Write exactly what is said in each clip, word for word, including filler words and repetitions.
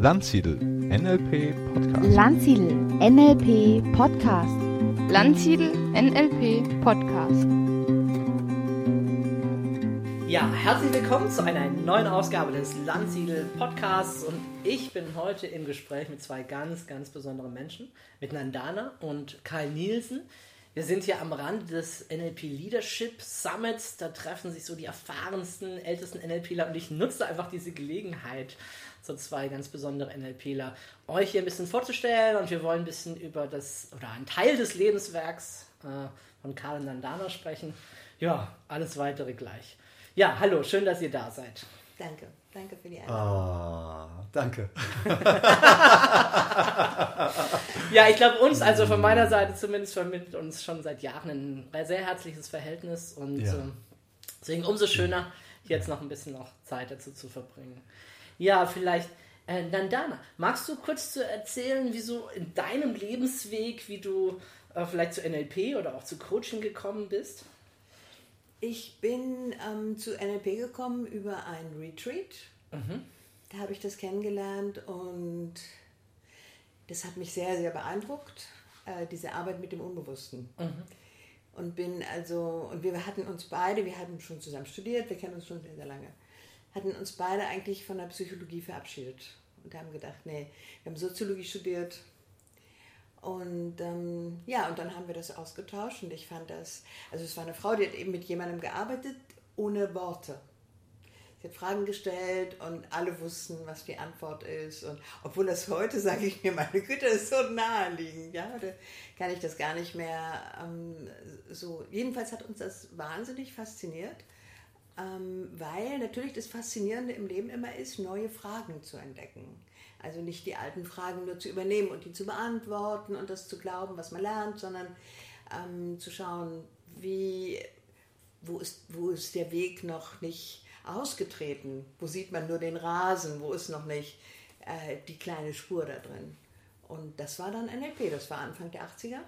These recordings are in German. Landsiedel N L P-Podcast. Landsiedel N L P-Podcast. Landsiedel N L P-Podcast. Ja, herzlich willkommen zu einer neuen Ausgabe des Landsiedel-Podcasts und ich bin heute im Gespräch mit zwei ganz, ganz besonderen Menschen, mit Nandana und Karl Nielsen. Wir sind hier am Rand des N L P-Leadership-Summits, da treffen sich so die erfahrensten, ältesten NLPler und ich nutze einfach diese Gelegenheit, so zwei ganz besondere NLPler, euch hier ein bisschen vorzustellen und wir wollen ein bisschen über das, oder einen Teil des Lebenswerks äh, von Karl und Nandana sprechen. Ja, alles weitere gleich. Ja, hallo, schön, dass ihr da seid. Danke, danke für die Einladung. Oh, danke. Ja, ich glaube uns, also von meiner Seite zumindest, verbindet uns schon seit Jahren ein sehr herzliches Verhältnis und ja. ähm, deswegen umso schöner, jetzt noch ein bisschen noch Zeit dazu zu verbringen. Ja, vielleicht, äh, Nandana, magst du kurz zu erzählen, wieso in deinem Lebensweg, wie du äh, vielleicht zu N L P oder auch zu Coaching gekommen bist? Ich bin ähm, zu N L P gekommen über ein Retreat. Mhm. Da habe ich das kennengelernt und das hat mich sehr, sehr beeindruckt, äh, diese Arbeit mit dem Unbewussten. Mhm. Und bin also, und wir hatten uns beide, wir hatten schon zusammen studiert, wir kennen uns schon sehr, sehr lange, hatten uns beide eigentlich von der Psychologie verabschiedet und haben gedacht, nee, wir haben Soziologie studiert. Und ähm, ja, und dann haben wir das ausgetauscht und ich fand das, also es war eine Frau, die hat eben mit jemandem gearbeitet, ohne Worte. Sie hat Fragen gestellt und alle wussten, was die Antwort ist und obwohl das heute, sage ich mir, meine Güte, ist so naheliegend, ja, heute kann ich das gar nicht mehr ähm, so, jedenfalls hat uns das wahnsinnig fasziniert, ähm, weil natürlich das Faszinierende im Leben immer ist, neue Fragen zu entdecken. Also nicht die alten Fragen nur zu übernehmen und die zu beantworten und das zu glauben, was man lernt, sondern ähm, zu schauen, wie, wo ist, wo ist der Weg noch nicht ausgetreten? Wo sieht man nur den Rasen? Wo ist noch nicht äh, die kleine Spur da drin? Und das war dann N L P, das war Anfang der achtziger.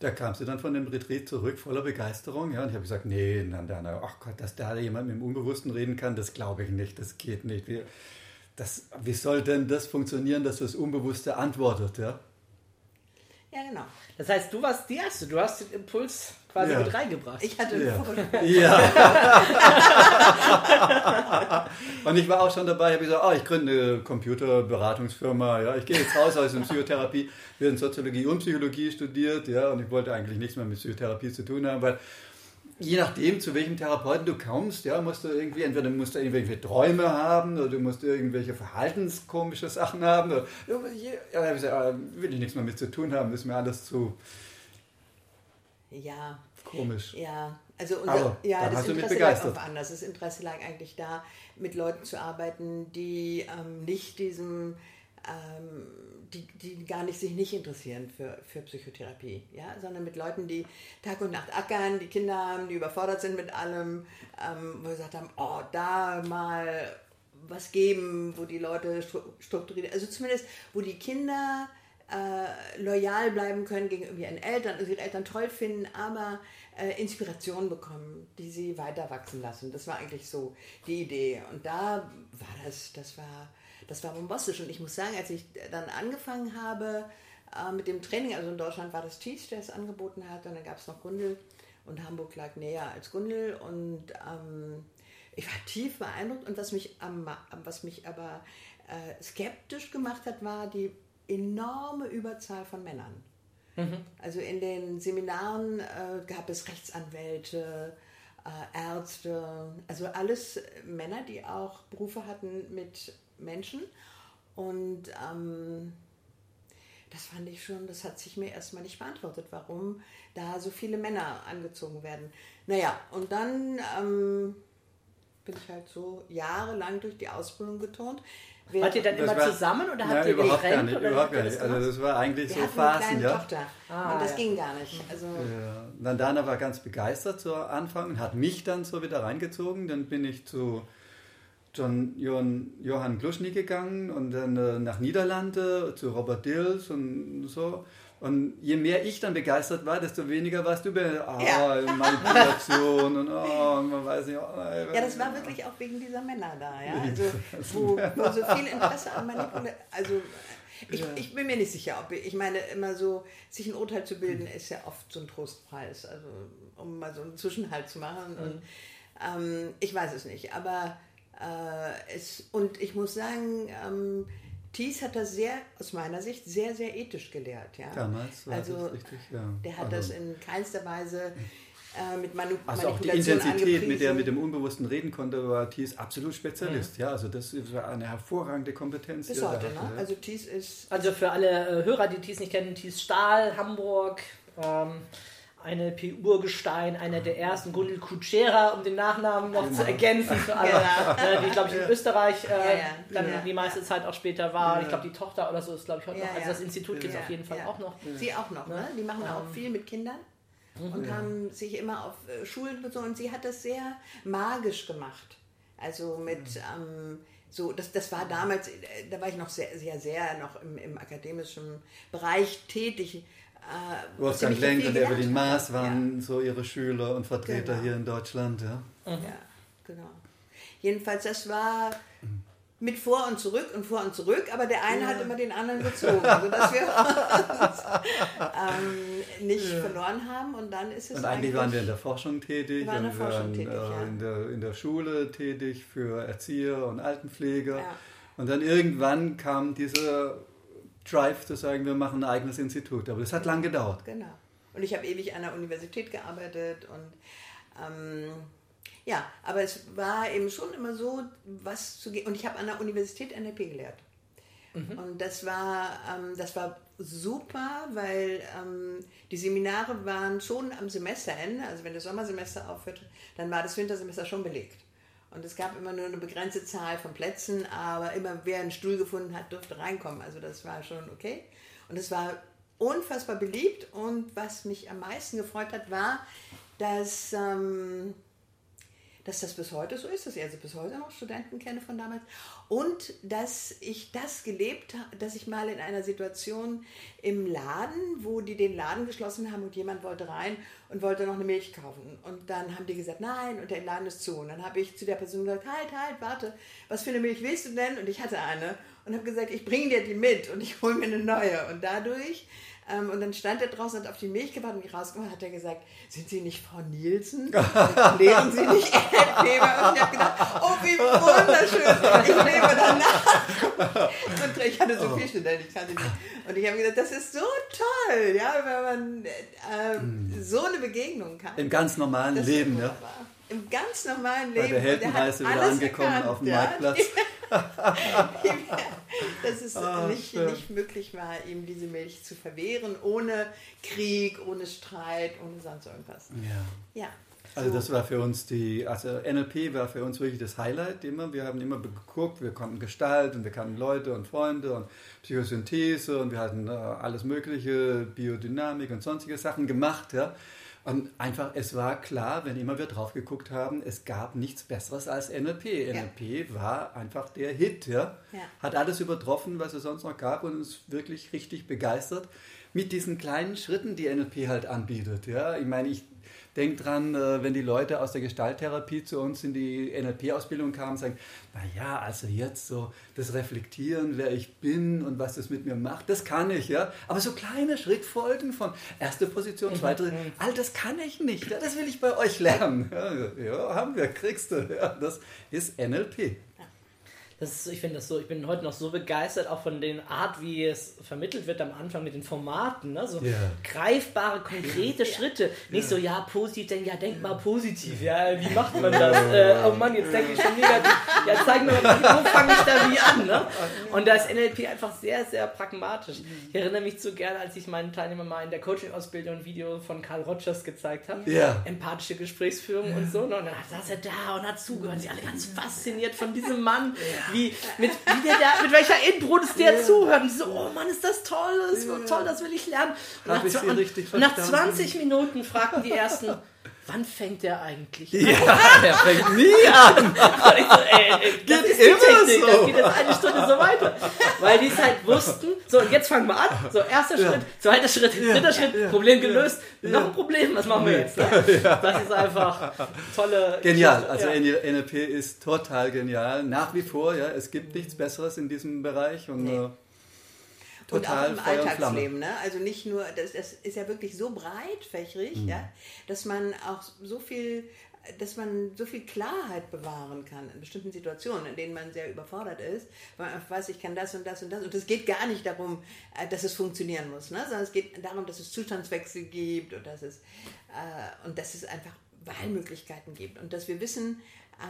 Da kam sie dann von dem Retreat zurück, voller Begeisterung. Ja, und ich habe gesagt, nee, Nandana, ach Gott, dass da jemand mit dem Unbewussten reden kann, das glaube ich nicht, das geht nicht. Wir, Das, wie soll denn das funktionieren, dass das Unbewusste antwortet, ja? Ja, genau. Das heißt, du warst die Erste, du hast den Impuls quasi ja. mit reingebracht. Ich hatte den Impuls. Ja. ja. Und ich war auch schon dabei, ich habe gesagt, oh, ich gründe eine Computerberatungsfirma, ja, ich gehe jetzt raus aus der Psychotherapie, wir haben Soziologie und Psychologie studiert, ja, und ich wollte eigentlich nichts mehr mit Psychotherapie zu tun haben, weil je nachdem, zu welchem Therapeuten du kommst, ja, musst du irgendwie, entweder musst du irgendwelche Träume haben oder du musst irgendwelche verhaltenskomische Sachen haben. Oder, ja, ich sage, will ich nichts mehr mit zu tun haben, das ist mir alles zu ja, komisch. Ja, also unser, aber ja, das Interesse lag auch anders. Das Interesse lag eigentlich da, mit Leuten zu arbeiten, die ähm, nicht diesem, ähm, die, die gar nicht, sich nicht interessieren für, für Psychotherapie, ja? Sondern mit Leuten, die Tag und Nacht ackern, die Kinder haben, die überfordert sind mit allem, ähm, wo wir gesagt haben, oh, da mal was geben, wo die Leute strukturiert, also zumindest, wo die Kinder äh, loyal bleiben können gegenüber ihren Eltern, also ihre Eltern toll finden, aber äh, Inspiration bekommen, die sie weiter wachsen lassen. Das war eigentlich so die Idee. Und da war das, das war... Das war bombastisch und ich muss sagen, als ich dann angefangen habe äh, mit dem Training, also in Deutschland war das Thies, der es angeboten hat, und dann gab es noch Gundl und Hamburg lag näher als Gundl und ähm, ich war tief beeindruckt und was mich, ähm, was mich aber äh, skeptisch gemacht hat, war die enorme Überzahl von Männern. Mhm. Also in den Seminaren äh, gab es Rechtsanwälte, äh, Ärzte, also alles Männer, die auch Berufe hatten mit Menschen und ähm, das fand ich schon, das hat sich mir erstmal nicht beantwortet, warum da so viele Männer angezogen werden. Naja, und dann ähm, bin ich halt so jahrelang durch die Ausbildung geturnt. Wart ihr dann immer war, zusammen oder habt ihr überhaupt getrennt? Gar nicht, oder überhaupt gar nicht. Das also das war eigentlich wir so Phasen, ja. Tochter. Ah, und das ja. ging gar nicht. Also ja. Nandana war ganz begeistert zu Anfang und hat mich dann so wieder reingezogen, dann bin ich zu Johann Kluschnig gegangen und dann äh, nach Niederlande zu Robert Dilts und so. Und je mehr ich dann begeistert war, desto weniger warst du begeistert. Ah, ja. Manipulation und oh, man weiß nicht. Oh, ja, das war wirklich auch wegen dieser Männer da, ja. Also, wo, wo so viel Interesse an Manipulation. Also, ich, ja. ich bin mir nicht sicher, ob ich, ich meine, immer so, sich ein Urteil zu bilden, ist ja oft so ein Trostpreis, also um mal so einen Zwischenhalt zu machen. Mhm. Und, ähm, ich weiß es nicht, aber äh, es, und ich muss sagen, ähm, Thies hat das sehr, aus meiner Sicht, sehr, sehr ethisch gelehrt. Ja? Damals war also, das richtig, ja. Der hat also, das in keinster Weise äh, mit Manu also Manipulation auch die Intensität, angepriesen. Mit der er mit dem Unbewussten reden konnte, war Thies absolut Spezialist. Ja. Ja, also das war eine hervorragende Kompetenz. Bis heute, ne? Also Thies ist... Also für alle äh, Hörer, die Thies nicht kennen, Thies Stahl, Hamburg, ähm, eine P-Urgestein, einer der ersten, Gundl Kutschera, um den Nachnamen noch genau. zu ergänzen für alle, ja. die, glaube ich, in ja. Österreich äh, ja, ja. dann ja. die meiste Zeit auch später war. Ja. Ich glaube, die Tochter oder so ist, glaube ich, heute ja, noch. Also das ja. Institut gibt es ja. auf jeden Fall ja. auch noch. Sie auch noch, ne? Die machen ähm. auch viel mit Kindern und ja. haben sich immer auf äh, Schulen bezogen. Und sie hat das sehr magisch gemacht. Also mit... Ja. Ähm, So, das, das war damals, da war ich noch sehr, sehr, sehr noch im, im akademischen Bereich tätig. Äh, Wolfgang Lenk und Evelyn Maas waren ja. so ihre Schüler und Vertreter genau. hier in Deutschland. Ja. Mhm. ja, genau. Jedenfalls, das war mit vor und zurück und vor und zurück, aber der eine ja. hat immer den anderen gezogen, sodass wir uns ähm, nicht ja. verloren haben. Und dann ist es und eigentlich, eigentlich waren wir in der Forschung tätig, wir in der, Forschung waren, tätig, ja. in, der, in der Schule tätig für Erzieher und Altenpfleger. Ja. Und dann irgendwann kam dieser Drive zu sagen, wir machen ein eigenes Institut. Aber das hat ja. lang gedauert. Genau. Und ich habe ewig an der Universität gearbeitet und... Ähm, ja, aber es war eben schon immer so, was zu gehen. Und ich habe an der Universität N L P gelehrt. Mhm. Und das war, ähm, das war super, weil ähm, die Seminare waren schon am Semesterende. Also wenn das Sommersemester aufhört, dann war das Wintersemester schon belegt. Und es gab immer nur eine begrenzte Zahl von Plätzen, aber immer wer einen Stuhl gefunden hat, durfte reinkommen. Also das war schon okay. Und es war unfassbar beliebt. Und was mich am meisten gefreut hat, war, dass... Ähm, dass das bis heute so ist, dass ich also bis heute noch Studenten kenne von damals und dass ich das gelebt habe, dass ich mal in einer Situation im Laden, wo die den Laden geschlossen haben und jemand wollte rein und wollte noch eine Milch kaufen und dann haben die gesagt, nein und der Laden ist zu und dann habe ich zu der Person gesagt, halt, halt, warte, was für eine Milch willst du denn? Und ich hatte eine und habe gesagt, ich bringe dir die mit und ich hole mir eine neue und dadurch... Ähm, und dann stand er draußen und hat auf die Milch gewartet und mich rausgemacht hat er gesagt, sind Sie nicht Frau Nielsen? Leben Sie nicht N L P? Und ich habe gedacht, oh wie wunderschön, ich lebe danach. Und ich hatte so viel Studenten, ich kannte die. Und ich habe gedacht, das ist so toll, ja, wenn man äh, mhm. so eine Begegnung kann. Im ganz normalen das Leben, ja. Im ganz normalen Leben. Bei der Heldenreise wieder angekommen erkannt, auf dem ja? Marktplatz. Dass es oh, nicht, nicht möglich war, ihm diese Milch zu verwehren, ohne Krieg, ohne Streit, ohne sonst irgendwas. Ja. ja. Also das war für uns die, also N L P war für uns wirklich das Highlight immer. Wir haben immer geguckt, wir konnten Gestalt und wir kannten Leute und Freunde und Psychosynthese und wir hatten alles mögliche, Biodynamik und sonstige Sachen gemacht, ja. Und einfach, es war klar, wenn immer wir drauf geguckt haben, es gab nichts Besseres als N L P. N L P ja. war einfach der Hit, ja? Ja. Hat alles übertroffen, was es sonst noch gab und uns wirklich richtig begeistert mit diesen kleinen Schritten, die N L P halt anbietet. Ja? Ich meine, ich denke dran, wenn die Leute aus der Gestalttherapie zu uns in die N L P-Ausbildung kamen und sagen, naja, also jetzt so das Reflektieren, wer ich bin und was das mit mir macht, das kann ich, ja. Aber so kleine Schrittfolgen von erste Position, zweite, mhm. all das kann ich nicht, ja, das will ich bei euch lernen. Ja, ja haben wir, kriegst du. Ja, das ist N L P. Das ist, ich finde das so, ich bin heute noch so begeistert, auch von der Art, wie es vermittelt wird am Anfang mit den Formaten, ne? So yeah. greifbare, konkrete yeah. Schritte. Nicht yeah. so, ja, positiv, denn ja, denk mal positiv, ja, wie macht man das? äh, oh Mann, jetzt denke ich schon negativ, ja, zeig mir mal, wo fange ich da wie an, ne? Und da ist N L P einfach sehr, sehr pragmatisch. Ich erinnere mich so gerne, als ich meinen Teilnehmern mal in der Coaching-Ausbildung ein Video von Karl Rogers gezeigt habe, yeah. empathische Gesprächsführung yeah. und so, und dann saß er da und hat zugehört, sie alle ganz fasziniert von diesem Mann, yeah. Wie, mit, wie der da, mit welcher Inbrunst der ja. zuhört. Und so, oh Mann, ist das toll, ist ja. toll, das will ich lernen. Und nach, und nach zwanzig Minuten fragten die ersten, wann fängt der eigentlich an? Ja, der fängt nie an. Und ich so, ey, ey, das geht ist immer die Technik, so. Das geht jetzt eine Stunde so weiter. Weil die es halt wussten, so und jetzt fangen wir an. So, erster ja. Schritt, zweiter Schritt, ja. dritter Schritt, ja. Problem gelöst, ja. noch ein Problem, was machen wir jetzt? Ne? Ja. Das ist einfach tolle genial, Geschichte. Also ja. N L P ist total genial, nach wie vor, ja, es gibt nichts Besseres in diesem Bereich und nee. Total und auch im Alltagsleben, ne? Also nicht nur, das, das ist ja wirklich so breitfächrig, mhm. ja, dass man auch so viel, dass man so viel Klarheit bewahren kann in bestimmten Situationen, in denen man sehr überfordert ist, weil man weiß, ich kann das und das und das und es geht gar nicht darum, dass es funktionieren muss, ne? Sondern es geht darum, dass es Zustandswechsel gibt und dass es, äh, und dass es einfach Wahlmöglichkeiten gibt und dass wir wissen,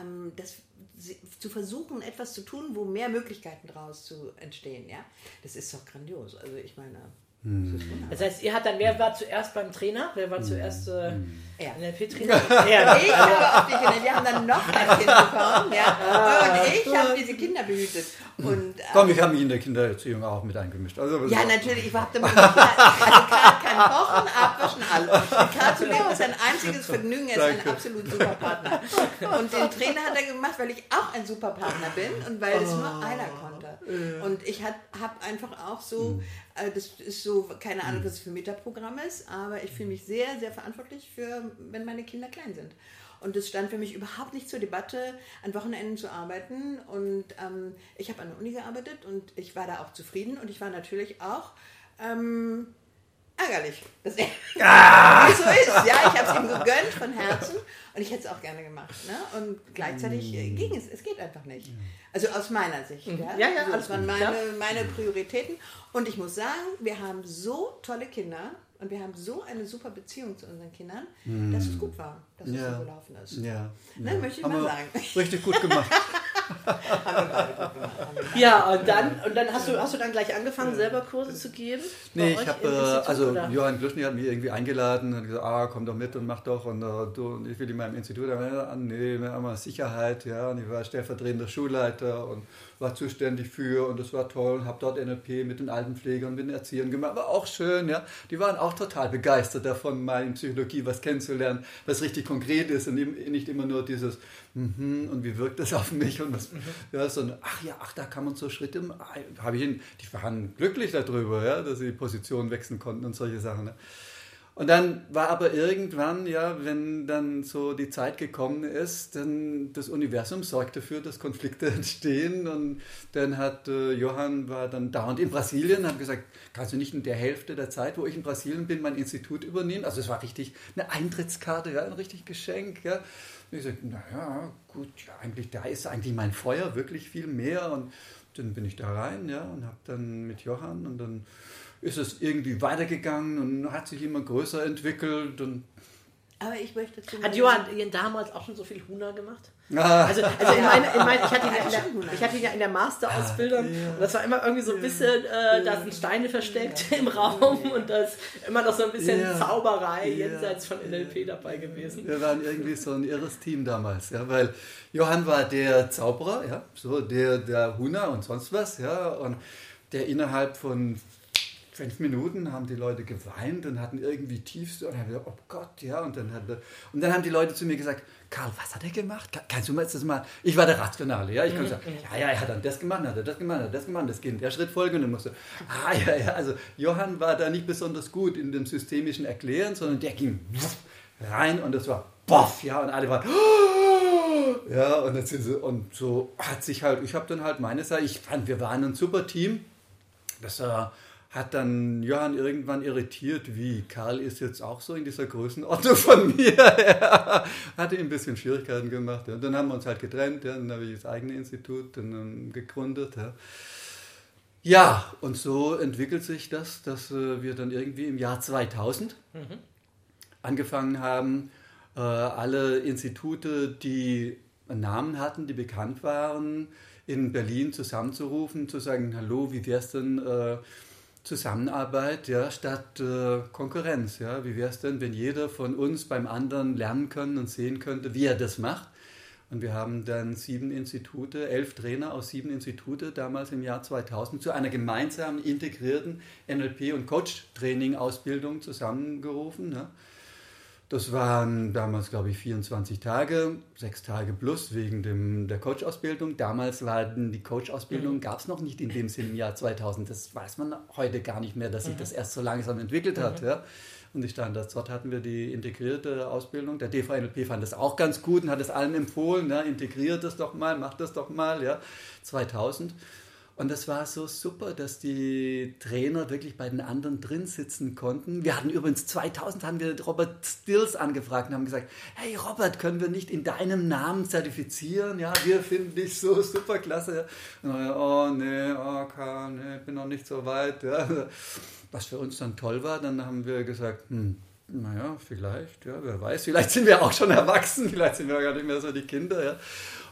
ähm, dass sie, zu versuchen, etwas zu tun, wo mehr Möglichkeiten draus zu entstehen, ja, das ist doch grandios. Also ich meine, hm. das, das heißt, ihr habt dann, wer war zuerst beim Trainer? Wer war zuerst äh, N L P-Trainer? Ja. Ich habe auch die Kinder, wir haben dann noch ein Kind bekommen, ja, und ich habe diese Kinder behütet. Und, komm, ich habe mich in der Kindererziehung auch mit eingemischt. Also, ja, so. Natürlich, ich habe damit nicht also Karl kann kochen, abwaschen, alles. Karl zu mir ist ein einziges Vergnügen, er ist ein absolut super Partner. Und den Trainer hat er gemacht, weil ich auch ein super Partner bin und weil es oh. nur einer konnte. Und ich habe einfach auch so, also das ist so, keine Ahnung, was es für Metaprogramm ist, aber ich fühle mich sehr, sehr verantwortlich für, wenn meine Kinder klein sind. Und es stand für mich überhaupt nicht zur Debatte, an Wochenenden zu arbeiten. Und ähm, ich habe an der Uni gearbeitet und ich war da auch zufrieden. Und ich war natürlich auch ähm, ärgerlich, dass er ah! so ist. Ja, ich habe es ihm gegönnt von Herzen und ich hätte es auch gerne gemacht. Ne? Und gleichzeitig mm. ging es. Es geht einfach nicht. Also aus meiner Sicht. Mhm. Ja, ja, ja, also das waren meine, meine Prioritäten. Und ich muss sagen, wir haben so tolle Kinder. Und wir haben so eine super Beziehung zu unseren Kindern, mm. dass es gut war, dass ja. es so gelaufen ist. Ja. Ne, ja. Möchte ich haben mal sagen. Richtig gut gemacht. Ja, und dann, und dann hast, du, hast du dann gleich angefangen, ja. selber Kurse zu geben? Nee, ich habe, also oder? Johann Kluschnig hat mich irgendwie eingeladen und gesagt, ah, komm doch mit und mach doch. Und, uh, du, und ich will in meinem Institut, an, nee, wir haben mal Sicherheit. Ja. Und ich war stellvertretender Schulleiter und war zuständig für und das war toll. Habe dort N L P mit den Altenpflegern, mit den Erziehern gemacht. War auch schön, ja. Die waren auch total begeistert davon, mal in Psychologie was kennenzulernen, was richtig konkret ist und nicht immer nur dieses mhm, und wie wirkt das auf mich und was, mhm. ja, sondern ach ja, ach, da kann man so Schritte, habe ich ihn, die waren glücklich darüber, ja, dass sie die Position wechseln konnten und solche Sachen. Ne? Und dann war aber irgendwann, ja, wenn dann so die Zeit gekommen ist, dann das Universum sorgt dafür, dass Konflikte entstehen. Und dann hat äh, Johann war dann dauernd in Brasilien und hat gesagt, kannst du nicht in der Hälfte der Zeit, wo ich in Brasilien bin, mein Institut übernehmen? Also es war richtig eine Eintrittskarte, ja, ein richtig Geschenk, ja. Und ich sagte, naja, gut, ja, eigentlich, da ist eigentlich mein Feuer wirklich viel mehr. Und dann bin ich da rein, ja, und habe dann mit Johann und dann ist es irgendwie weitergegangen und hat sich immer größer entwickelt. Und aber ich möchte... Hat Johann damals auch schon so viel Huna gemacht? Ah. Also, also in meine, in meine, ich hatte ihn ja in der, ich hatte ihn ja in der Masterausbildung ah, yeah. und das war immer irgendwie so ein bisschen, äh, da sind Steine versteckt yeah. im Raum yeah. und da ist immer noch so ein bisschen yeah. Zauberei yeah. jenseits von N L P yeah. dabei gewesen. Wir waren irgendwie so ein irres Team damals, ja, weil Johann war der Zauberer, ja, so der, der Huna und sonst was, ja, und der innerhalb von fünf Minuten haben die Leute geweint und hatten irgendwie tiefst und haben gesagt, oh Gott, ja, und dann, hatte, und dann haben die Leute zu mir gesagt, Karl, was hat er gemacht? Kannst du mal das mal, ich war der Rationale, ja, ich konnte sagen, ja, ja, er hat dann das gemacht, hat er das gemacht, hat das gemacht, das Kind, der Schritt folgen und dann musste, ah, ja, ja, also Johann war da nicht besonders gut in dem systemischen Erklären, sondern der ging rein und das war boff, ja, und alle waren, oh! ja, und, das ist, und so hat sich halt, ich habe dann halt meine Seite, ich fand, wir waren ein super Team, das war, hat dann Johann irgendwann irritiert, wie Karl ist jetzt auch so in dieser Größenordnung von mir. Hatte ihm ein bisschen Schwierigkeiten gemacht. Und dann haben wir uns halt getrennt. Dann habe ich das eigene Institut dann gegründet. Ja, und so entwickelt sich das, dass wir dann irgendwie im Jahr zweitausend mhm. angefangen haben, alle Institute, die einen Namen hatten, die bekannt waren, in Berlin zusammenzurufen, zu sagen, hallo, wie wär's denn... Zusammenarbeit, ja, statt äh, Konkurrenz. Ja. Wie wäre es denn, wenn jeder von uns beim anderen lernen könnte und sehen könnte, wie er das macht? Und wir haben dann sieben Institute, elf Trainer aus sieben Institute damals im Jahr zweitausend zu einer gemeinsamen integrierten N L P- und Coach-Training-Ausbildung zusammengerufen. Ja. Das waren damals, glaube ich, vierundzwanzig Tage, sechs Tage plus wegen dem, der Coach-Ausbildung. Damals war die Coach-Ausbildung, mhm. gab es noch nicht in dem Sinn im Jahr zweitausend. Das weiß man heute gar nicht mehr, dass sich mhm. das erst so langsam entwickelt mhm. hat. Ja. Und ich stand da, dort hatten wir die integrierte Ausbildung. Der D V N L P fand das auch ganz gut und hat es allen empfohlen, ja, integriert das doch mal, macht das doch mal, ja, zweitausend. Und das war so super, dass die Trainer wirklich bei den anderen drin sitzen konnten. Wir hatten übrigens zweitausend haben wir Robert Stills angefragt und haben gesagt, hey Robert, können wir nicht in deinem Namen zertifizieren? Ja, wir finden dich so super klasse. Und dann, oh nee, oh Karl, nee, bin noch nicht so weit. Ja. Was für uns dann toll war, dann haben wir gesagt, hm, naja, vielleicht, ja, wer weiß, vielleicht sind wir auch schon erwachsen, vielleicht sind wir gar nicht mehr so die Kinder, ja.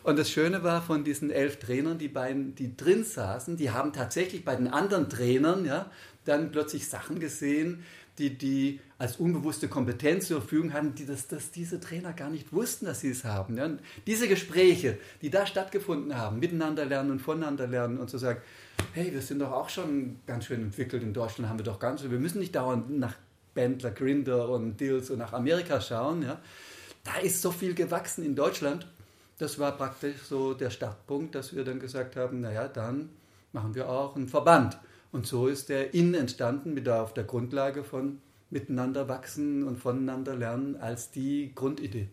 Und das Schöne war, von diesen elf Trainern, die, bei, die drin saßen, die haben tatsächlich bei den anderen Trainern ja, dann plötzlich Sachen gesehen, die die als unbewusste Kompetenz zur Verfügung hatten, die das, dass diese Trainer gar nicht wussten, dass sie es haben. Ja. Und diese Gespräche, die da stattgefunden haben, miteinander lernen und voneinander lernen und zu sagen, hey, wir sind doch auch schon ganz schön entwickelt in Deutschland, haben wir doch ganz schön, wir müssen nicht dauernd nach Bandler, Grinder und Dilts und nach Amerika schauen. Ja. Da ist so viel gewachsen in Deutschland. Das war praktisch so der Startpunkt, dass wir dann gesagt haben, naja, dann machen wir auch einen Verband. Und so ist der I N entstanden, mit der, auf der Grundlage von miteinander wachsen und voneinander lernen als die Grundidee.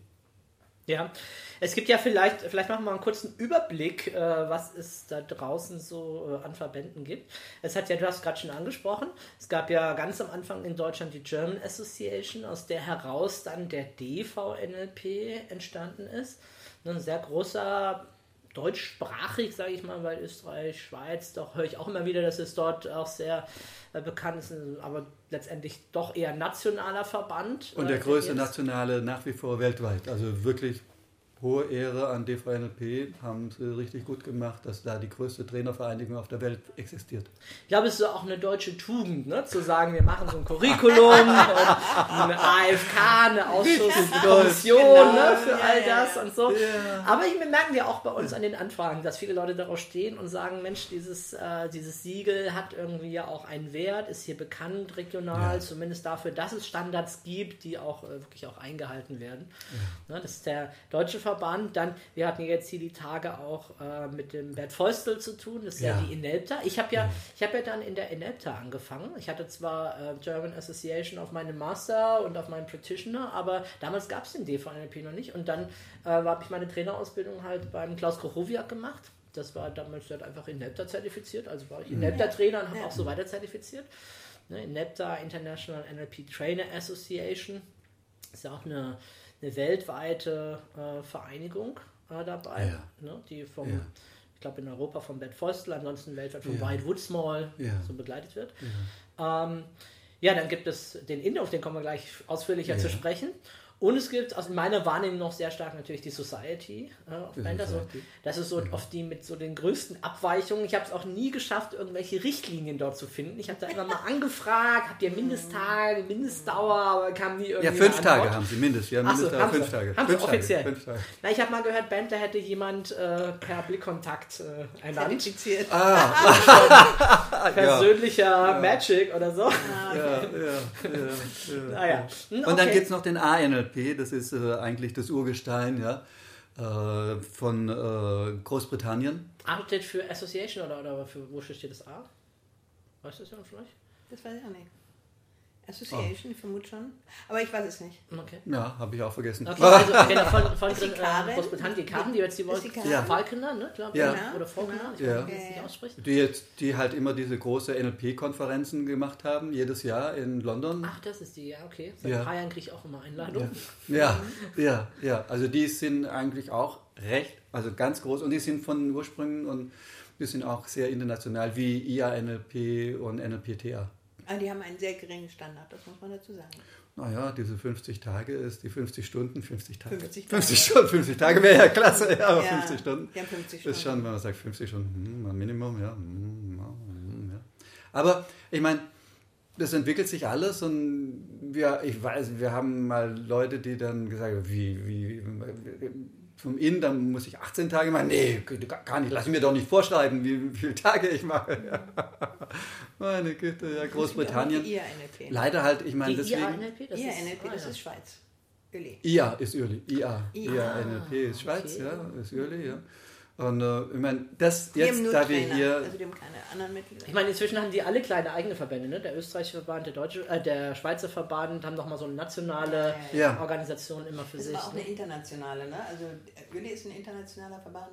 Ja, es gibt ja vielleicht, vielleicht machen wir mal einen kurzen Überblick, was es da draußen so an Verbänden gibt. Es hat ja, du hast es gerade schon angesprochen, es gab ja ganz am Anfang in Deutschland die German Association, aus der heraus dann der D V N L P entstanden ist. Ein sehr großer, deutschsprachig, sage ich mal, weil Österreich, Schweiz, doch höre ich auch immer wieder, dass es dort auch sehr äh, bekannt ist, aber letztendlich doch eher nationaler Verband. Und der größte nationale nach wie vor weltweit, also wirklich hohe Ehre an D V N L P, haben sie richtig gut gemacht, dass da die größte Trainervereinigung auf der Welt existiert. Ich glaube, es ist auch eine deutsche Tugend, ne? Zu sagen, wir machen so ein Curriculum, und eine A F K, eine Ausschusskommission genau, ne? für ja, all das ja, und so. Ja. Aber ich merken wir auch bei uns an den Anfragen, dass viele Leute darauf stehen und sagen, Mensch, dieses, äh, dieses Siegel hat irgendwie ja auch einen Wert, ist hier bekannt regional, ja. zumindest dafür, dass es Standards gibt, die auch äh, wirklich auch eingehalten werden. Ja. Ne? Das ist der deutsche Verband. Verband. Dann, wir hatten jetzt hier die Tage auch äh, mit dem Bert Feustel zu tun, das ist ja, ja die I N L P T A. Ich habe ja, ja. Ich hab ja dann in der I N L P T A angefangen. Ich hatte zwar äh, German Association auf meinem Master und auf meinem Practitioner, aber damals gab es den D V N L P noch nicht. Und dann äh, habe ich meine Trainerausbildung halt beim Klaus Korowiak gemacht. Das war damals halt einfach I N L P T A zertifiziert, also war ich I N L P T A Trainer und habe ja. auch so weiter zertifiziert. Ne, I N L P T A, International N L P Trainer Association, ist ja auch eine eine weltweite äh, Vereinigung äh, dabei, ja. ne, die vom, ja. ich glaube in Europa von Bert Feustel, ansonsten weltweit von ja. White Woodsmall ja. so begleitet wird. Ja. Ähm, ja, dann gibt es den I N, auf den kommen wir gleich ausführlicher ja. zu sprechen. Und es gibt aus meiner Wahrnehmung noch sehr stark natürlich die Society äh, auf Bandler. So, das ist so ja. oft die mit so den größten Abweichungen. Ich habe es auch nie geschafft, irgendwelche Richtlinien dort zu finden. Ich habe da immer mal angefragt, habt ihr Mindesttage, Mindestdauer, aber kam nie irgendwie. Ja, fünf Tage Antwort. Haben sie mindestens. Ja, mindest so, haben fünf sie, Tage. Haben fünf sie Tage, offiziell. Fünf Tage. Na, ich habe mal gehört, Bandler hätte jemand äh, per Blickkontakt äh, einladen. Ah. Persönlicher ja. Magic oder so. Ja, ja, ja, ja, ah, ja. Und okay. dann gibt es noch den I N L P. Das ist äh, eigentlich das Urgestein ja, äh, von äh, Großbritannien. A steht für Association oder, oder für, wo steht das A? Weißt du das ja vielleicht? Das weiß ich auch nicht. Association, oh. ich vermute schon. Aber ich weiß es nicht. Okay. Ja, habe ich auch vergessen. Okay, also okay, von, von drin, äh, Großbritannien, die Karten, die jetzt die Wolken, ja. Falkender, ne, glaube ja. ich, oder Falkender, ich weiß nicht, wie es nicht ausspricht. Die, jetzt, die halt immer diese große N L P-Konferenzen gemacht haben, jedes Jahr in London. Ach, das ist die, ja, okay. Seit ja. drei Jahren kriege ich auch immer Einladungen. Ja. ja, ja, ja. Also die sind eigentlich auch recht, also ganz groß und die sind von Ursprüngen und die sind auch sehr international, wie I A N L P und N L P T A. Aber die haben einen sehr geringen Standard, das muss man dazu sagen. Naja, diese fünfzig Tage ist die fünfzig Stunden, fünfzig Tage. fünfzig, fünfzig Stunden, fünfzig Tage wäre ja klasse, ja, aber ja, fünfzig Stunden. Ja, fünfzig Stunden. Ist schon, wenn man sagt fünfzig Stunden, hm, Minimum, ja, hm, ja. Aber ich meine, das entwickelt sich alles und wir, ich weiß, wir haben mal Leute, die dann gesagt haben, wie, wie, vom Innen, dann muss ich achtzehn Tage machen. Nee, gar nicht, lass mir doch nicht vorschreiben, wie, wie viele Tage ich mache. Meine Güte, ja, Großbritannien. Die I A N L P. Leider halt, ich meine, deswegen. I A N L P, das, I A N L P, das ist Schweiz. Ueli. I A ist Ueli. I A. I A N L P ist Schweiz, okay. Ja, ist Ueli, ja. Und äh, ich meine, das wir jetzt, da wir Trainer, hier... Also die haben keine anderen Mitglieder. Ich meine, inzwischen haben die alle kleine eigene Verbände, ne? Der österreichische Verband, der deutsche, äh, der Schweizer Verband, haben nochmal so eine nationale ja, ja, ja. Organisation immer für das sich. Das war auch ne? eine internationale, ne? Also Ueli ist ein internationaler Verband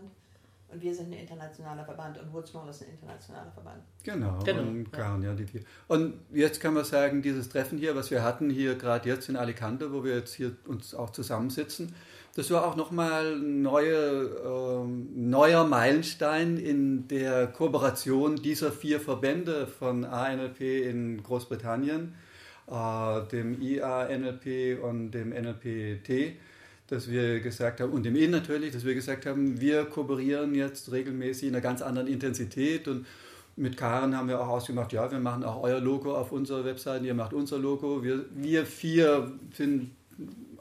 und wir sind ein internationaler Verband und Woodsmall ist ein internationaler Verband. Genau, genau. Und Karn, ja. Ja, die vier. Und jetzt kann man sagen, dieses Treffen hier, was wir hatten hier gerade jetzt in Alicante, wo wir jetzt hier uns auch zusammensitzen, das war auch nochmal ein neue, äh, neuer Meilenstein in der Kooperation dieser vier Verbände von A N L P in Großbritannien, äh, dem I A N L P und dem N L P T, dass wir gesagt haben, und dem E natürlich, dass wir gesagt haben, wir kooperieren jetzt regelmäßig in einer ganz anderen Intensität. Und mit Karen haben wir auch ausgemacht, ja, wir machen auch euer Logo auf unserer Webseite, ihr macht unser Logo. Wir, wir vier sind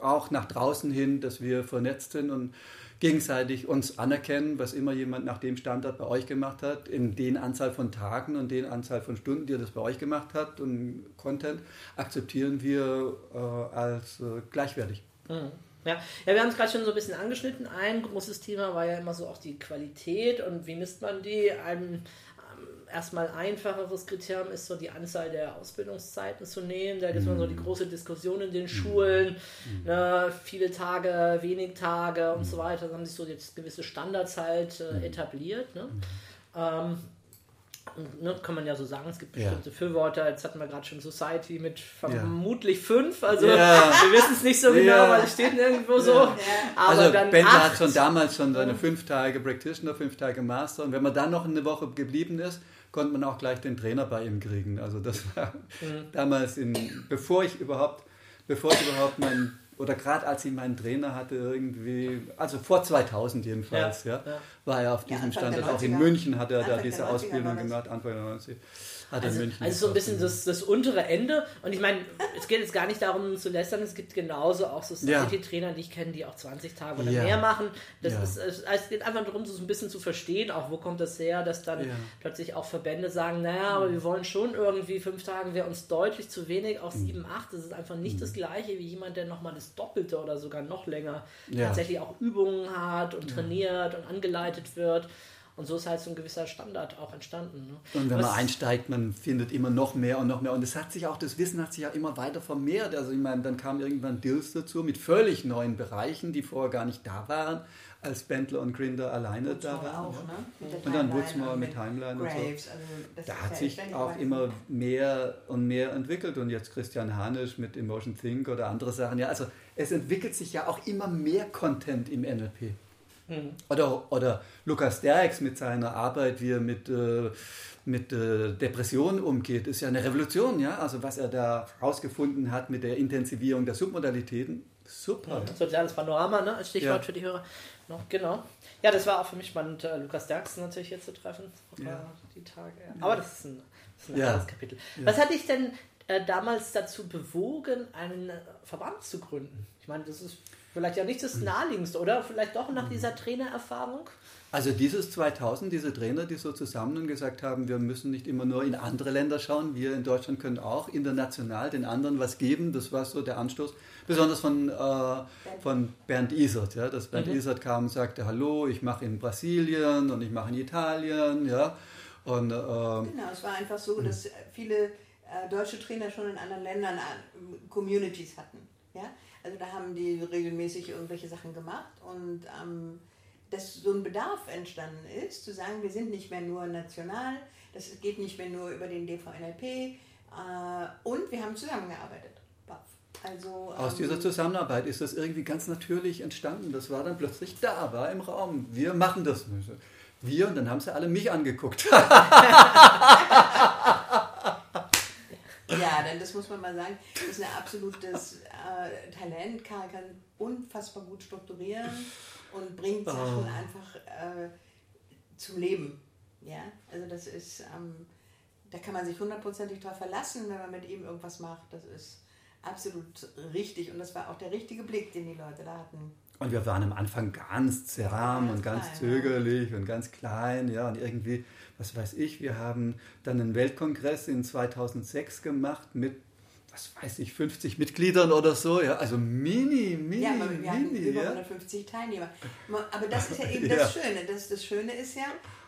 auch nach draußen hin, dass wir vernetzt sind und gegenseitig uns anerkennen, was immer jemand nach dem Standard bei euch gemacht hat, in den Anzahl von Tagen und den Anzahl von Stunden, die er das bei euch gemacht hat und Content, akzeptieren wir äh, als äh, gleichwertig. Mhm. Ja. Ja, wir haben es gerade schon so ein bisschen angeschnitten. Ein großes Thema war ja immer so auch die Qualität und wie misst man die? Ein erstmal einfacheres Kriterium ist so die Anzahl der Ausbildungszeiten zu nehmen. Da gibt es immer so die große Diskussion in den Schulen, ne, viele Tage, wenig Tage und so weiter. Da haben sich so jetzt gewisse Standards halt äh, etabliert. Ne? Ähm, und, ne, kann man ja so sagen, es gibt bestimmte ja. Fürworter. Jetzt hatten wir gerade schon Society mit vermutlich ja. fünf, also ja. wir wissen es nicht so genau, ja. weil es steht irgendwo ja. so. Ja. Aber also dann Bandler hat schon damals schon seine fünf Tage Practitioner, fünf Tage Master und wenn man dann noch eine Woche geblieben ist, konnte man auch gleich den Trainer bei ihm kriegen. Also das war mhm. damals, in, bevor ich überhaupt, bevor ich überhaupt meinen, oder gerade als ich meinen Trainer hatte, irgendwie, also vor zweitausend jedenfalls, ja, ja, ja. war er auf diesem ja, Standort, auch in München hat er Anfang da diese Ausbildung gemacht, Anfang der neunziger. Hat also, in München also so ein bisschen das, das untere Ende. Und ich meine, es geht jetzt gar nicht darum zu lästern, es gibt genauso auch so Society-Trainer, die ich kenne, die auch zwanzig Tage oder ja. mehr machen. Das ja. ist, es, es geht einfach darum, so ein bisschen zu verstehen, auch wo kommt das her, dass dann ja. plötzlich auch Verbände sagen, naja, aber mhm. wir wollen schon irgendwie, fünf Tagen wäre uns deutlich zu wenig, auch mhm. sieben, acht, das ist einfach nicht mhm. das Gleiche wie jemand, der nochmal das Doppelte oder sogar noch länger ja. tatsächlich auch Übungen hat und ja. trainiert und angeleitet wird. Und so ist halt so ein gewisser Standard auch entstanden. Ne? Und wenn Was man einsteigt, man findet immer noch mehr und noch mehr. Und es hat sich auch, das Wissen hat sich ja immer weiter vermehrt. Also ich meine, dann kam irgendwann Dilts dazu mit völlig neuen Bereichen, die vorher gar nicht da waren, als Bandler und Grinder alleine Woodsmall da waren. Auch, ja. ne? Und dann Woodsmall mit Timeline und, mit Timeline und so. Also da hat ja sich auch immer mehr und mehr entwickelt. Und jetzt Christian Hanisch mit Emotion Think oder andere Sachen. Ja, also es entwickelt sich ja auch immer mehr Content im N L P. Oder, oder Lukas Derks mit seiner Arbeit, wie er mit, äh, mit äh, Depressionen umgeht, ist ja eine Revolution, ja? Also was er da herausgefunden hat mit der Intensivierung der Submodalitäten, super. Ja, soziales Panorama, ne? Als Stichwort ja. für die Hörer. No, genau. Ja, das war auch für mich spannend, äh, Lukas Derks natürlich hier zu treffen. Ja. Die Tage. Ja. Aber das ist ein, das ist ein ja. anderes Kapitel. Ja. Was hatte ich denn äh, damals dazu bewogen, einen Verband zu gründen? Ich meine, das ist... Vielleicht ja nicht das Naheliegendste, oder? Vielleicht doch nach dieser Trainererfahrung? Also dieses zweitausend, diese Trainer, die so zusammen gesagt haben, wir müssen nicht immer nur in andere Länder schauen, wir in Deutschland können auch international den anderen was geben. Das war so der Anstoß, besonders von, äh, von Bernd Isert. Ja? Dass Bernd mhm. Isert kam und sagte, hallo, ich mache in Brasilien und ich mache in Italien. Ja? Und, äh, genau, es war einfach so, dass viele äh, deutsche Trainer schon in anderen Ländern äh, Communities hatten. Ja? Also da haben die regelmäßig irgendwelche Sachen gemacht und ähm, dass so ein Bedarf entstanden ist, zu sagen, wir sind nicht mehr nur national, das geht nicht mehr nur über den D V N L P äh, und wir haben zusammengearbeitet. Also, Aus ähm, dieser Zusammenarbeit ist das irgendwie ganz natürlich entstanden, das war dann plötzlich da, war im Raum, wir machen das. Wir und dann haben sie alle mich angeguckt. Ja, denn das muss man mal sagen, das ist ein absolutes äh, Talent. Karl kann unfassbar gut strukturieren und bringt oh. Sachen einfach äh, zum Leben. Ja, also das ist, ähm, da kann man sich hundertprozentig drauf verlassen, wenn man mit ihm irgendwas macht. Das ist absolut richtig und das war auch der richtige Blick, den die Leute da hatten. Und wir waren am Anfang ganz zahm ja, und ganz klein, zögerlich ja. und ganz klein, ja, und irgendwie, was weiß ich, wir haben dann einen Weltkongress in zweitausendsechs gemacht mit was weiß ich, fünfzig Mitgliedern oder so, ja, also mini, mini, ja, aber wir mini. Haben über hundertfünfzig Teilnehmer. Aber das ist ja eben das ja. Schöne. Das, das Schöne ist ja,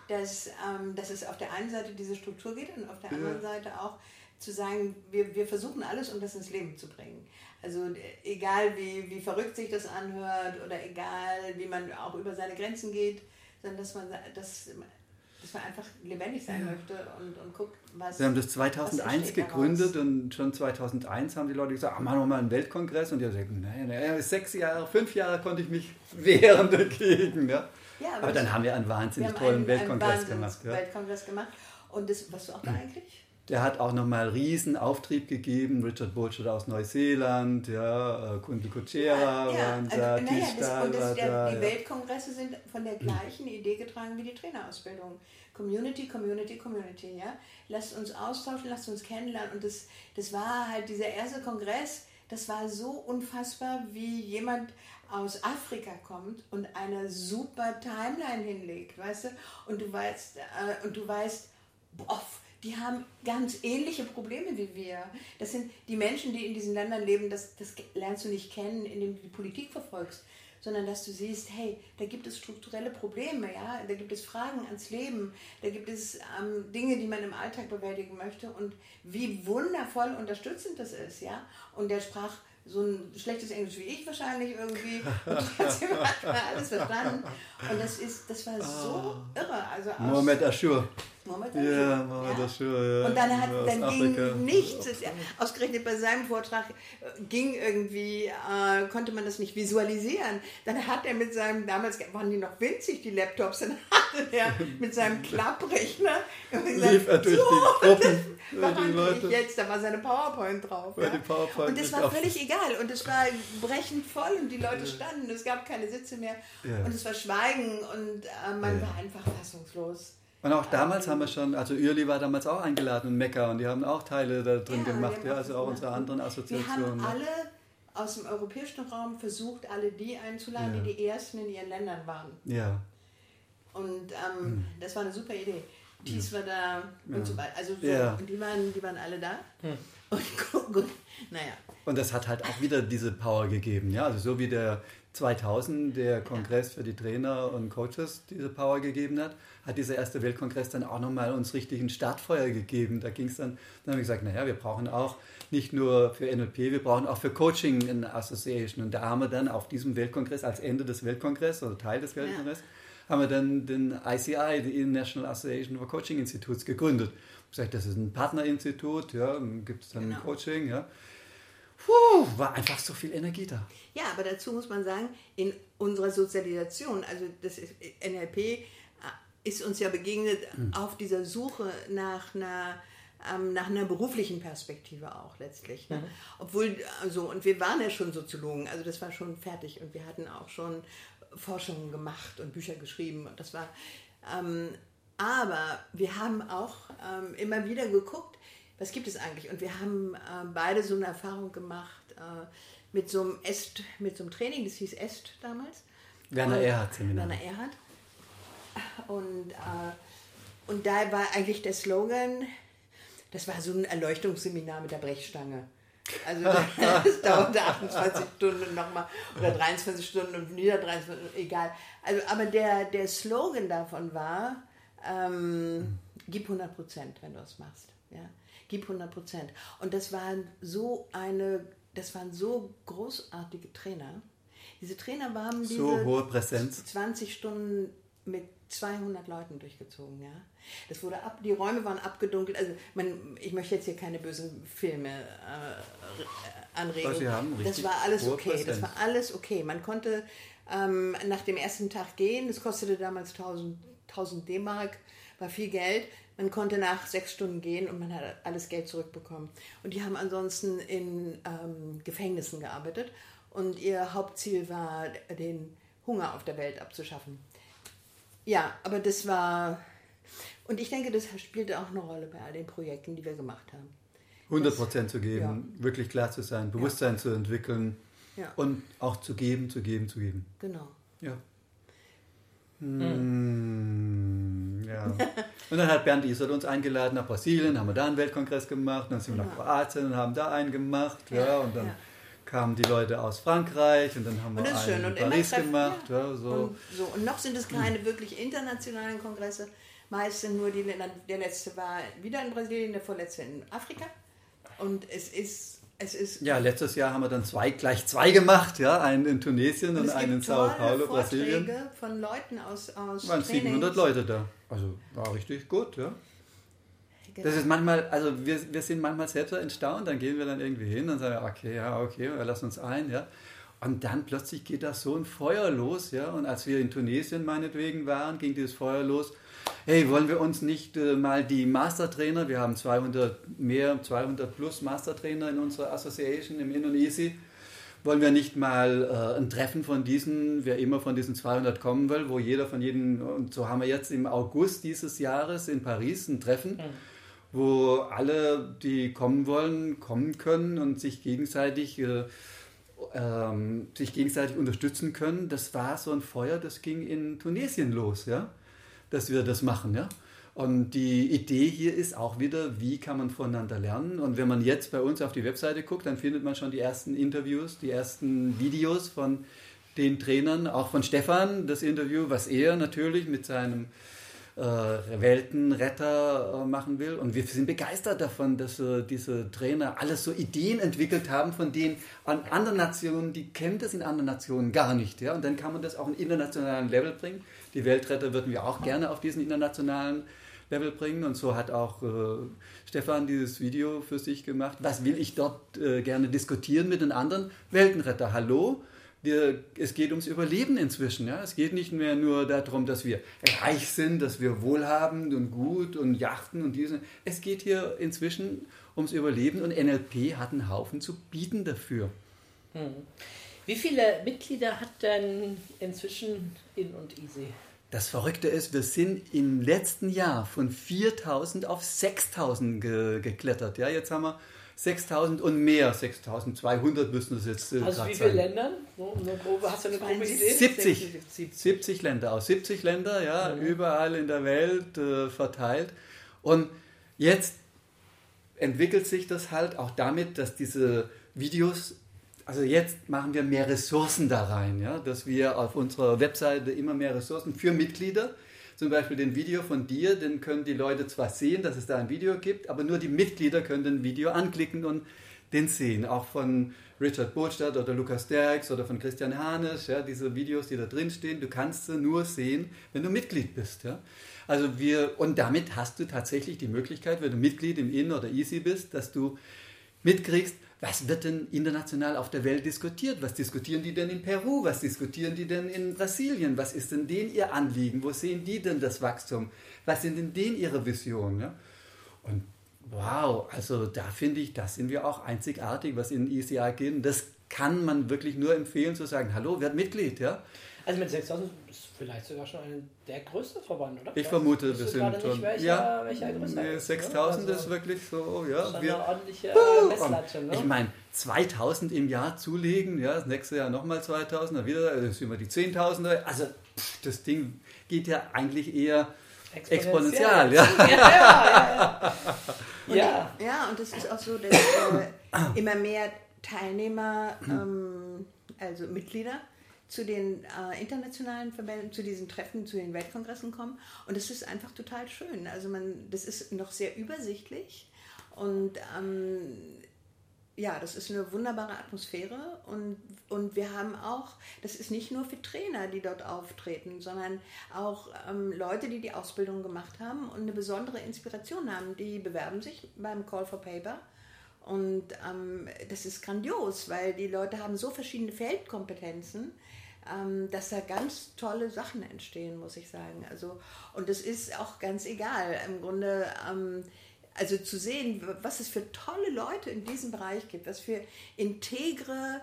dass, ähm, dass es auf der einen Seite diese Struktur geht und auf der anderen ja. Seite auch zu sagen, wir, wir versuchen alles, um das ins Leben zu bringen. Also egal, wie, wie verrückt sich das anhört oder egal, wie man auch über seine Grenzen geht, sondern dass man das... dass man einfach lebendig sein möchte und, und guckt, was... Wir haben das zweitausendeins gegründet daraus. Und schon zweitausendeins haben die Leute gesagt, ach, machen wir mal einen Weltkongress. Und die haben gesagt, naja, naja, sechs Jahre, fünf Jahre konnte ich mich wehren dagegen. Ja. Ja, aber aber dann haben wir einen wahnsinnig wir tollen einen, Weltkongress einen gemacht. Ja. Weltkongress gemacht. Und das, was du auch da eigentlich? Der hat auch nochmal einen riesen Auftrieb gegeben. Richard Burchard aus Neuseeland, ja, Gundl Kutschera ja, waren ja, da, also, Thies Stahl war da. Die ja. Weltkongresse sind von der gleichen Idee getragen wie die Trainerausbildung. Community, Community, Community. Ja? Lasst uns austauschen, lasst uns kennenlernen. Und das, das war halt dieser erste Kongress, das war so unfassbar, wie jemand aus Afrika kommt und eine super Timeline hinlegt, weißt du? Und du weißt, äh, und du weißt, boah, die haben ganz ähnliche Probleme wie wir. Das sind die Menschen, die in diesen Ländern leben, das, das lernst du nicht kennen, indem du die Politik verfolgst, sondern dass du siehst, hey, da gibt es strukturelle Probleme, ja? Da gibt es Fragen ans Leben, da gibt es ähm, Dinge, die man im Alltag bewältigen möchte und wie wundervoll unterstützend das ist. Ja? Und der sprach so ein schlechtes Englisch wie ich wahrscheinlich irgendwie und trotzdem hat man alles verstanden. Und das, ist, das war so ah. irre. Also Mohamed Ashur. Mohamed Ashur. Ja, Mohamed Ashur, ja. Und dann, hat, dann ging Afrika. Nichts. Ausgerechnet bei seinem Vortrag ging irgendwie, äh, konnte man das nicht visualisieren. Dann hat er mit seinem, damals waren die noch winzig, die Laptops, dann hatte er mit seinem Klapprechner lief er durch so, die Gruppen. Leute. Jetzt, da war seine PowerPoint drauf. Ja? Die PowerPoint und das war völlig auf. Egal. Und es war brechend voll und die Leute standen. Es gab keine Sitze mehr. Ja. Und es war Schweigen und äh, man ja. war einfach fassungslos. Und auch damals ähm, haben wir schon, also Ueli war damals auch eingeladen in Mekka und die haben auch Teile da drin ja, gemacht. Ja, also auch unsere anderen Assoziationen. Wir haben alle aus dem europäischen Raum versucht, alle die einzuladen, ja. die die Ersten in ihren Ländern waren. Ja. Und ähm, hm. das war eine super Idee. Thies war da und ja. so weiter. Also so, ja. die, waren, die waren alle da. Hm. Und, gut, naja. Und das hat halt auch wieder diese Power gegeben. Ja? Also so wie der zweitausend, der Kongress ja. für die Trainer und Coaches diese Power gegeben hat, hat dieser erste Weltkongress dann auch nochmal uns richtig ein Startfeuer gegeben. Da ging es dann, dann haben wir gesagt, naja, wir brauchen auch nicht nur für N L P, wir brauchen auch für Coaching eine Association. Und da haben wir dann auf diesem Weltkongress, als Ende des Weltkongresses, oder Teil des Weltkongresses, ja. haben wir dann den I C I, die International Association for Coaching Institutes, gegründet. Ich habe gesagt, das ist ein Partnerinstitut, ja, gibt es dann genau. Coaching. Ja. Puh, war einfach so viel Energie da. Ja, aber dazu muss man sagen, in unserer Sozialisation, also das ist, N L P ist uns ja begegnet hm. auf dieser Suche nach einer, ähm, nach einer beruflichen Perspektive auch letztlich. Ne? Mhm. Obwohl, also, und wir waren ja schon Soziologen, also das war schon fertig und wir hatten auch schon Forschungen gemacht und Bücher geschrieben und das war, ähm, aber wir haben auch ähm, immer wieder geguckt, was gibt es eigentlich und wir haben äh, beide so eine Erfahrung gemacht äh, mit so einem E S T, mit so einem Training, das hieß E S T damals. Werner Erhard Seminar. Werner Erhard und, äh, und da war eigentlich der Slogan, das war so ein Erleuchtungsseminar mit der Brechstange. Also das dauerte achtundzwanzig Stunden und nochmal, oder dreiundzwanzig Stunden und wieder dreiundzwanzig Stunden, egal. Also, aber der, der Slogan davon war, ähm, gib hundert Prozent, wenn du es machst. Ja? Gib hundert Prozent. Und das waren so eine, das waren so großartige Trainer. Diese Trainer waren diese so hohe Präsenz. zwanzig Stunden mit zweihundert Leuten durchgezogen, ja. Das wurde ab, die Räume waren abgedunkelt. Also man, ich möchte jetzt hier keine bösen Filme äh, anregen. Sie haben das war alles okay. Prozent. Das war alles okay. Man konnte ähm, nach dem ersten Tag gehen. Das kostete damals tausend D-Mark, war viel Geld. Man konnte nach sechs Stunden gehen und man hat alles Geld zurückbekommen. Und die haben ansonsten in ähm, Gefängnissen gearbeitet und ihr Hauptziel war, den Hunger auf der Welt abzuschaffen. Ja, aber das war, und ich denke, das spielte auch eine Rolle bei all den Projekten, die wir gemacht haben. hundert Prozent zu geben, ja. wirklich klar zu sein, Bewusstsein ja. zu entwickeln ja. und auch zu geben, zu geben, zu geben. Genau. Ja. Hm. Hm. Ja. Und dann hat Bernd Isert uns eingeladen nach Brasilien, haben wir da einen Weltkongress gemacht, dann sind wir nach Kroatien und haben da einen gemacht. Ja, ja, und dann ja. kamen die Leute aus Frankreich und dann haben wir einen in Paris treffen, gemacht. Ja. Ja, so. Und, so. Und noch sind es keine wirklich internationalen Kongresse, meist sind nur die, der letzte war wieder in Brasilien, der vorletzte in Afrika. Und es ist... Es ist ja, letztes Jahr haben wir dann zwei, gleich zwei gemacht, ja, einen in Tunesien und, und einen in Sao Paulo, Brasilien. Es von Leuten aus, aus waren siebenhundert Leute da, also war richtig gut, ja. Genau. Das ist manchmal, also wir, wir sind manchmal selbst erstaunt, dann gehen wir dann irgendwie hin und sagen, okay, ja, okay, wir lassen uns ein, ja. Und dann plötzlich geht da so ein Feuer los, ja, und als wir in Tunesien meinetwegen waren, ging dieses Feuer los. Hey, wollen wir uns nicht äh, mal die Mastertrainer, wir haben zweihundert mehr, zweihundert plus Mastertrainer in unserer Association im Indonesien, wollen wir nicht mal äh, ein Treffen von diesen, wer immer von diesen zweihundert kommen will, wo jeder von jedem, und so haben wir jetzt im August dieses Jahres in Paris ein Treffen, mhm. wo alle, die kommen wollen, kommen können und sich gegenseitig äh, ähm, sich gegenseitig unterstützen können. Das war so ein Feuer, das ging in Tunesien los, ja. dass wir das machen, ja. Und die Idee hier ist auch wieder, wie kann man voneinander lernen? Und wenn man jetzt bei uns auf die Webseite guckt, dann findet man schon die ersten Interviews, die ersten Videos von den Trainern, auch von Stefan, das Interview, was er natürlich mit seinem äh, Weltenretter äh, machen will. Und wir sind begeistert davon, dass äh, diese Trainer alles so Ideen entwickelt haben, von denen an anderen Nationen, die kennen das in anderen Nationen gar nicht, ja. Und dann kann man das auf einen internationalen Level bringen. Die Weltretter würden wir auch gerne auf diesen internationalen Level bringen. Und so hat auch äh, Stefan dieses Video für sich gemacht. Was will ich dort äh, gerne diskutieren mit den anderen? Weltenretter, hallo? Wir, es geht ums Überleben inzwischen. Ja? Es geht nicht mehr nur darum, dass wir reich sind, dass wir wohlhabend und gut und Yachten und diese. Es geht hier inzwischen ums Überleben und N L P hat einen Haufen zu bieten dafür. Hm. Wie viele Mitglieder hat denn inzwischen I N und I C F? Das Verrückte ist, wir sind im letzten Jahr von viertausend auf sechstausend ge- geklettert. Ja, jetzt haben wir sechstausend und mehr, sechstausendzweihundert müssen es jetzt sein. Äh, aus wie vielen Ländern? So, so grobe, hast du eine grobe Idee? siebzig, siebzig Länder, aus siebzig Ländern, ja, mhm. überall in der Welt äh, verteilt. Und jetzt entwickelt sich das halt auch damit, dass diese Videos... Also jetzt machen wir mehr Ressourcen da rein, ja? Dass wir auf unserer Webseite immer mehr Ressourcen für Mitglieder, zum Beispiel den Video von dir, den können die Leute zwar sehen, dass es da ein Video gibt, aber nur die Mitglieder können den Video anklicken und den sehen. Auch von Richard Bodstadt oder Lukas Derks oder von Christian Hanisch, ja? Diese Videos, die da drin stehen, du kannst sie nur sehen, wenn du Mitglied bist. Ja? Also wir, und damit hast du tatsächlich die Möglichkeit, wenn du Mitglied im I N oder I C bist, dass du mitkriegst, was wird denn international auf der Welt diskutiert? Was diskutieren die denn in Peru? Was diskutieren die denn in Brasilien? Was ist denn denen ihr Anliegen? Wo sehen die denn das Wachstum? Was sind denn denen ihre Visionen? Ja? Und wow, also da finde ich, da sind wir auch einzigartig, was in I C A geht. Das kann man wirklich nur empfehlen, zu sagen, hallo, werd Mitglied. Ja? Also mit sechstausend ist vielleicht sogar schon eine, der größte Verband, oder? Ich vermute, wir sind gerade schon. Nicht welcher, ja, welcher nee, sechstausend also ist wirklich so, ja. Das ist eine ordentliche uh, Messlatte, ne? Ich meine, zweitausend im Jahr zulegen, ja, das nächste Jahr nochmal zweitausend, dann wieder, das sind immer die zehntausend. Also pff, das Ding geht ja eigentlich eher exponentiell, exponentiell, ja. Ja, ja, ja. Und, ja. ja, und das ist auch so, dass äh, immer mehr Teilnehmer, ähm, also Mitglieder, zu den äh, internationalen Verbänden, zu diesen Treffen, zu den Weltkongressen kommen. Und das ist einfach total schön. Also man, das ist noch sehr übersichtlich. Und ähm, ja, das ist eine wunderbare Atmosphäre. Und, und wir haben auch, das ist nicht nur für Trainer, die dort auftreten, sondern auch ähm, Leute, die die Ausbildung gemacht haben und eine besondere Inspiration haben. Die bewerben sich beim Call for Paper. Und ähm, das ist grandios, weil die Leute haben so verschiedene Feldkompetenzen, Ähm, dass da ganz tolle Sachen entstehen, muss ich sagen. Also, und das ist auch ganz egal. Im Grunde, ähm, also zu sehen, was es für tolle Leute in diesem Bereich gibt, was für integre,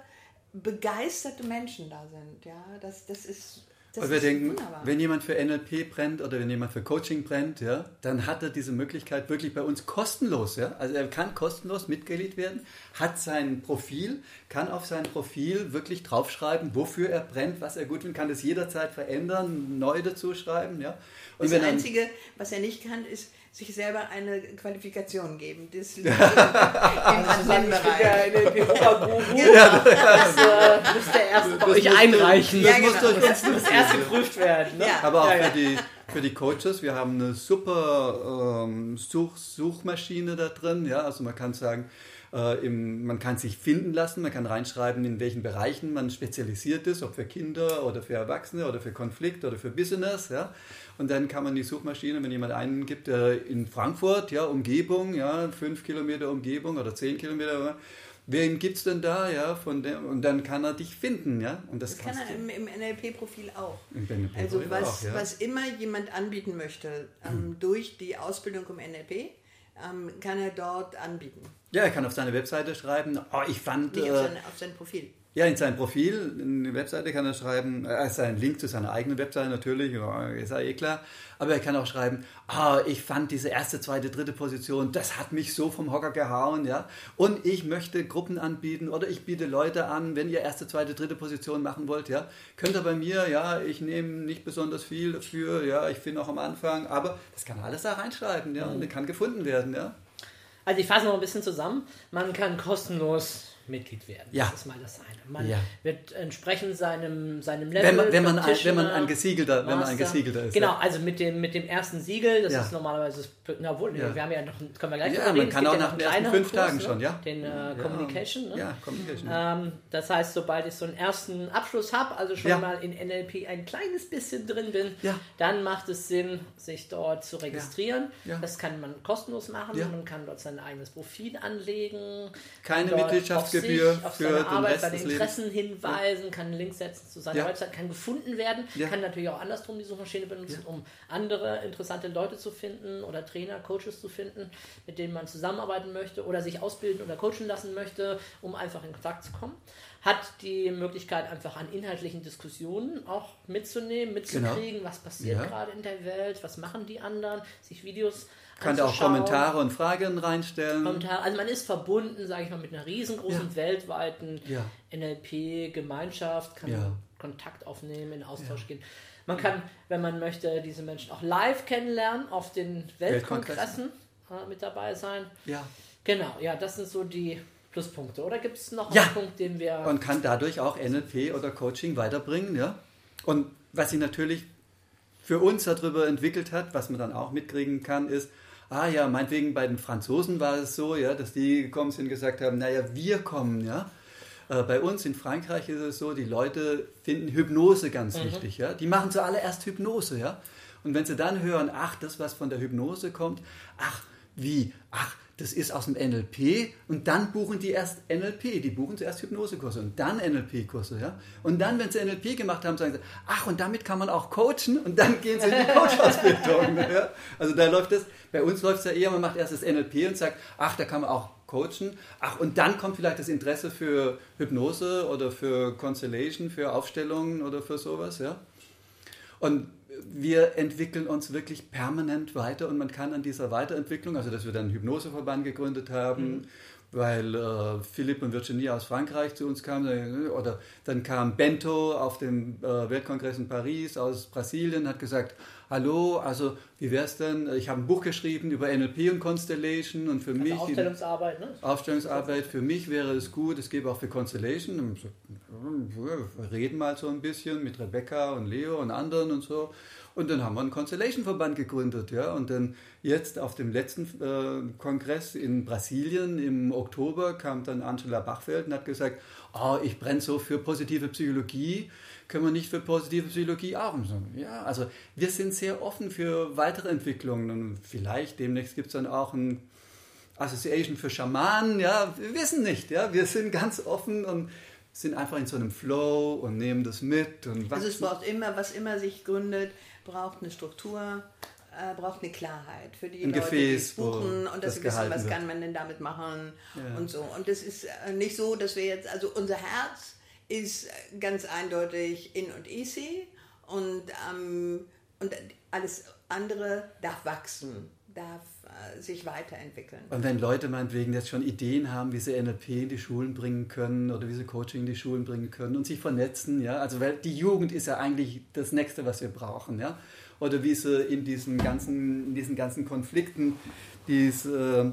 begeisterte Menschen da sind. Ja, das, das ist... Das wir denken, wunderbar. Wenn jemand für N L P brennt oder wenn jemand für Coaching brennt, ja, dann hat er diese Möglichkeit wirklich bei uns kostenlos. Ja? Also er kann kostenlos Mitglied werden, hat sein Profil, kann auf sein Profil wirklich draufschreiben, wofür er brennt, was er gut findet, kann das jederzeit verändern, neu dazu schreiben. Ja? Und das Einzige, dann, was er nicht kann, ist sich selber eine Qualifikation geben. Das liegt im anderen Bereich. Ich bin ja eine Guru. Ja, das äh, müsst ihr erst bei euch musst einreichen. Das, ja, muss genau. durch, das, das erst geprüft werden. Ne? Ja. Aber auch ja, ja. Für, die, für die Coaches, wir haben eine super ähm, Such, Suchmaschine da drin. Ja? Also man kann sagen, äh, im, man kann sich finden lassen, man kann reinschreiben, in welchen Bereichen man spezialisiert ist, ob für Kinder oder für Erwachsene oder für Konflikt oder für Business. Ja? Und dann kann man die Suchmaschine, wenn jemand einen gibt, der in Frankfurt, ja, Umgebung, ja, fünf Kilometer Umgebung oder zehn Kilometer, wen gibt's denn da, ja, von dem, und dann kann er dich finden, ja, und das, das kann er im, im N L P-Profil auch. Im N L P also was, auch, ja. was immer jemand anbieten möchte, ähm, mhm. durch die Ausbildung im N L P, ähm, kann er dort anbieten. Ja, er kann auf seine Webseite schreiben, oh, ich fand... Nicht äh, auf, sein, auf sein Profil. Ja, in seinem Profil, in der Webseite kann er schreiben, er ist ein Link zu seiner eigenen Webseite natürlich, ist ja eh klar, aber er kann auch schreiben, ah, ich fand diese erste, zweite, dritte Position, das hat mich so vom Hocker gehauen, ja, und ich möchte Gruppen anbieten oder ich biete Leute an, wenn ihr erste, zweite, dritte Position machen wollt, ja, könnt ihr bei mir, ja, ich nehme nicht besonders viel dafür, ja, ich bin auch am Anfang, aber das kann alles da reinschreiben, ja, und das kann gefunden werden, ja. Also ich fasse noch ein bisschen zusammen, man kann kostenlos Mitglied werden. Ja. Das ist mal das eine. Man ja. wird entsprechend seinem, seinem Level... Wenn man, wenn man, ein, wenn man ein Gesiegelter, wenn man ein Gesiegelter ist. Genau, ja. Also mit dem, mit dem ersten Siegel, das ja. ist normalerweise... Na wohl, ja. wir haben ja noch... Können wir gleich ja, man kann auch ja nach den ersten fünf Kurs, Tagen ne? schon, ja. Den äh, ja. Communication. Ne? Ja, Communication. Ähm, das heißt, sobald ich so einen ersten Abschluss habe, also schon ja. mal in N L P ein kleines bisschen drin bin, ja. dann macht es Sinn, sich dort zu registrieren. Ja. Ja. Das kann man kostenlos machen. Ja. Man kann dort sein eigenes Profil anlegen. Keine Mitgliedschaft Gebühr auf seine Arbeit, seine Interessen hinweisen, ja. kann Links setzen zu seiner ja. Website, kann gefunden werden, ja. kann natürlich auch andersrum die Suchmaschine benutzen, ja. um andere interessante Leute zu finden oder Trainer, Coaches zu finden, mit denen man zusammenarbeiten möchte oder sich ausbilden oder coachen lassen möchte, um einfach in Kontakt zu kommen. Hat die Möglichkeit, einfach an inhaltlichen Diskussionen auch mitzunehmen, mitzukriegen, genau. was passiert ja. gerade in der Welt, was machen die anderen, sich Videos kann da auch Kommentare und Fragen reinstellen. Kommentare. Also man ist verbunden, sage ich mal, mit einer riesengroßen ja. weltweiten ja. N L P-Gemeinschaft, kann ja. Kontakt aufnehmen, in Austausch ja. gehen. Man kann, wenn man möchte, diese Menschen auch live kennenlernen, auf den Weltkongressen äh, mit dabei sein. Ja. Genau, ja, das sind so die Pluspunkte. Oder gibt es noch ja. einen Punkt, den wir... Und kann dadurch auch N L P oder Coaching weiterbringen, ja. Und was sich natürlich für uns darüber entwickelt hat, was man dann auch mitkriegen kann, ist, ah ja, meinetwegen bei den Franzosen war es so, ja, dass die gekommen sind und gesagt haben, naja, wir kommen, ja. Äh, bei uns in Frankreich ist es so, die Leute finden Hypnose ganz mhm. wichtig, ja. Die machen zuallererst Hypnose, ja. Und wenn sie dann hören, ach, das, was von der Hypnose kommt, ach, wie, ach, das ist aus dem N L P und dann buchen die erst N L P, die buchen zuerst Hypnosekurse und dann N L P-Kurse, ja. Und dann, wenn sie N L P gemacht haben, sagen sie, ach, und damit kann man auch coachen und dann gehen sie in die Coach-Ausbildung, ja. Also da läuft das, bei uns läuft es ja eher, man macht erst das N L P und sagt, ach, da kann man auch coachen, ach, und dann kommt vielleicht das Interesse für Hypnose oder für Constellation, für Aufstellungen oder für sowas, ja. Und wir entwickeln uns wirklich permanent weiter und man kann an dieser Weiterentwicklung, also dass wir dann einen Hypnoseverband gegründet haben, mhm. weil äh, Philipp und Virginie aus Frankreich zu uns kamen, oder dann kam Bento auf dem äh, Weltkongress in Paris aus Brasilien, hat gesagt, hallo, also wie wär's denn, ich habe ein Buch geschrieben über N L P und Constellation und für also mich... Aufstellungsarbeit, ne? Aufstellungsarbeit, für mich wäre es gut, es gäbe auch für Constellation, wir reden mal so ein bisschen mit Rebecca und Leo und anderen und so. Und dann haben wir einen Constellation-Verband gegründet, ja, und dann jetzt auf dem letzten äh, Kongress in Brasilien im Oktober kam dann Angela Bachfeld und hat gesagt, oh, ich brenne so für positive Psychologie, können wir nicht für positive Psychologie arbeiten? Ja, also wir sind sehr offen für weitere Entwicklungen und vielleicht demnächst gibt es dann auch ein Association für Schamanen, ja, wir wissen nicht, ja, wir sind ganz offen und sind einfach in so einem Flow und nehmen das mit und wachsen. Also es braucht immer, was immer sich gründet, braucht eine Struktur, äh, braucht eine Klarheit für die Ein Leute, Gefäß, die buchen und dass das sie wissen, was wird. Kann man denn damit machen ja. und so. Und das ist nicht so, dass wir jetzt, also unser Herz ist ganz eindeutig in und easy und, ähm, und alles andere darf wachsen, darf äh, sich weiterentwickeln. Und wenn Leute meinetwegen jetzt schon Ideen haben, wie sie N L P in die Schulen bringen können oder wie sie Coaching in die Schulen bringen können und sich vernetzen, ja, also weil die Jugend ist ja eigentlich das Nächste, was wir brauchen, ja, oder wie sie in diesen ganzen, in diesen ganzen Konflikten, diese,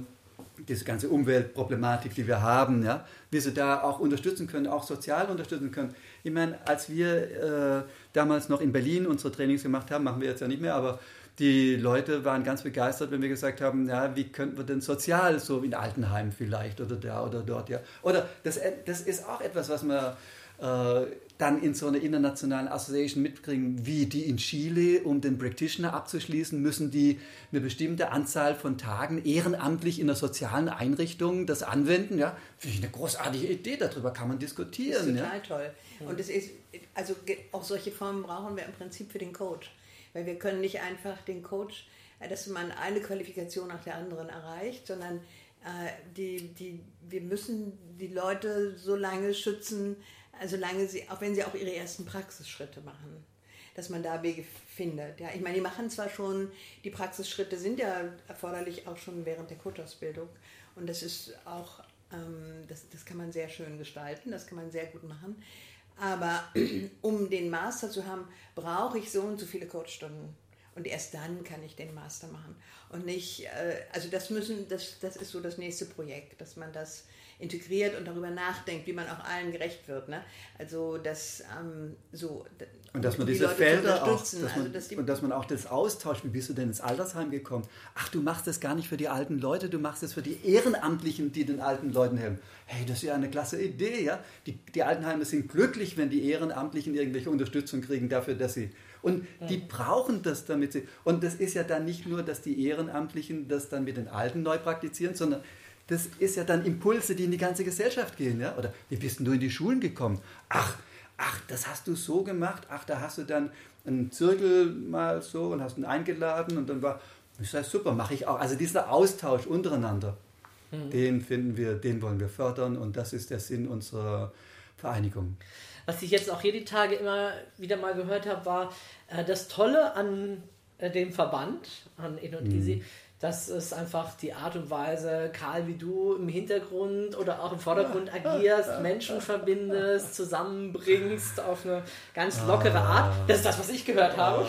diese ganze Umweltproblematik, die wir haben, ja, wie sie da auch unterstützen können, auch sozial unterstützen können. Ich meine, als wir äh, damals noch in Berlin unsere Trainings gemacht haben, machen wir jetzt ja nicht mehr, aber die Leute waren ganz begeistert, wenn wir gesagt haben, ja, wie könnten wir denn sozial, so in Altenheim vielleicht oder da oder dort, ja. Oder das, das ist auch etwas, was man äh, dann in so einer internationalen Association mitkriegen, wie die in Chile, um den Practitioner abzuschließen, müssen die eine bestimmte Anzahl von Tagen ehrenamtlich in einer sozialen Einrichtung das anwenden, ja. Finde ich eine großartige Idee, darüber kann man diskutieren. Das ist total, ja, toll. Und es ist, also auch solche Formen brauchen wir im Prinzip für den Coach. Weil wir können nicht einfach den Coach, dass man eine Qualifikation nach der anderen erreicht, sondern äh, die, die, wir müssen die Leute so lange schützen, solange sie, auch wenn sie auch ihre ersten Praxisschritte machen, dass man da Wege findet. Ja, ich meine, die machen zwar schon, die Praxisschritte sind ja erforderlich auch schon während der Coach-Ausbildung und das ist auch, ähm, das, das kann man sehr schön gestalten, das kann man sehr gut machen. Aber um den Master zu haben, brauche ich so und so viele Coachstunden. Und erst dann kann ich den Master machen. Und nicht, also das müssen, das, das ist so das nächste Projekt, dass man das integriert und darüber nachdenkt, wie man auch allen gerecht wird. Ne? Also das ähm, so. Und dass man die diese Leute Felder auch, dass man, also dass die, und dass man auch das austauscht. Wie bist du denn ins Altersheim gekommen? Ach, du machst das gar nicht für die alten Leute, du machst das für die Ehrenamtlichen, die den alten Leuten helfen. Hey, das ist ja eine klasse Idee, ja? Die, die Altenheime sind glücklich, wenn die Ehrenamtlichen irgendwelche Unterstützung kriegen dafür, dass sie... Und die brauchen das, damit sie... Und das ist ja dann nicht nur, dass die Ehrenamtlichen das dann mit den Alten neu praktizieren, sondern das ist ja dann Impulse, die in die ganze Gesellschaft gehen. Ja? Oder, wie bist denn du in die Schulen gekommen? Ach, ach, das hast du so gemacht. Ach, da hast du dann einen Zirkel mal so und hast ihn eingeladen. Und dann war, ich sage, super, mache ich auch. Also dieser Austausch untereinander, mhm. den finden wir, den wollen wir fördern. Und das ist der Sinn unserer Vereinigung. Was ich jetzt auch hier die Tage immer wieder mal gehört habe, war äh, das Tolle an äh, dem Verband, an In und Easy, dass es einfach die Art und Weise, Karl, wie du im Hintergrund oder auch im Vordergrund agierst, Menschen verbindest, zusammenbringst auf eine ganz lockere Art. Das ist das, was ich gehört habe.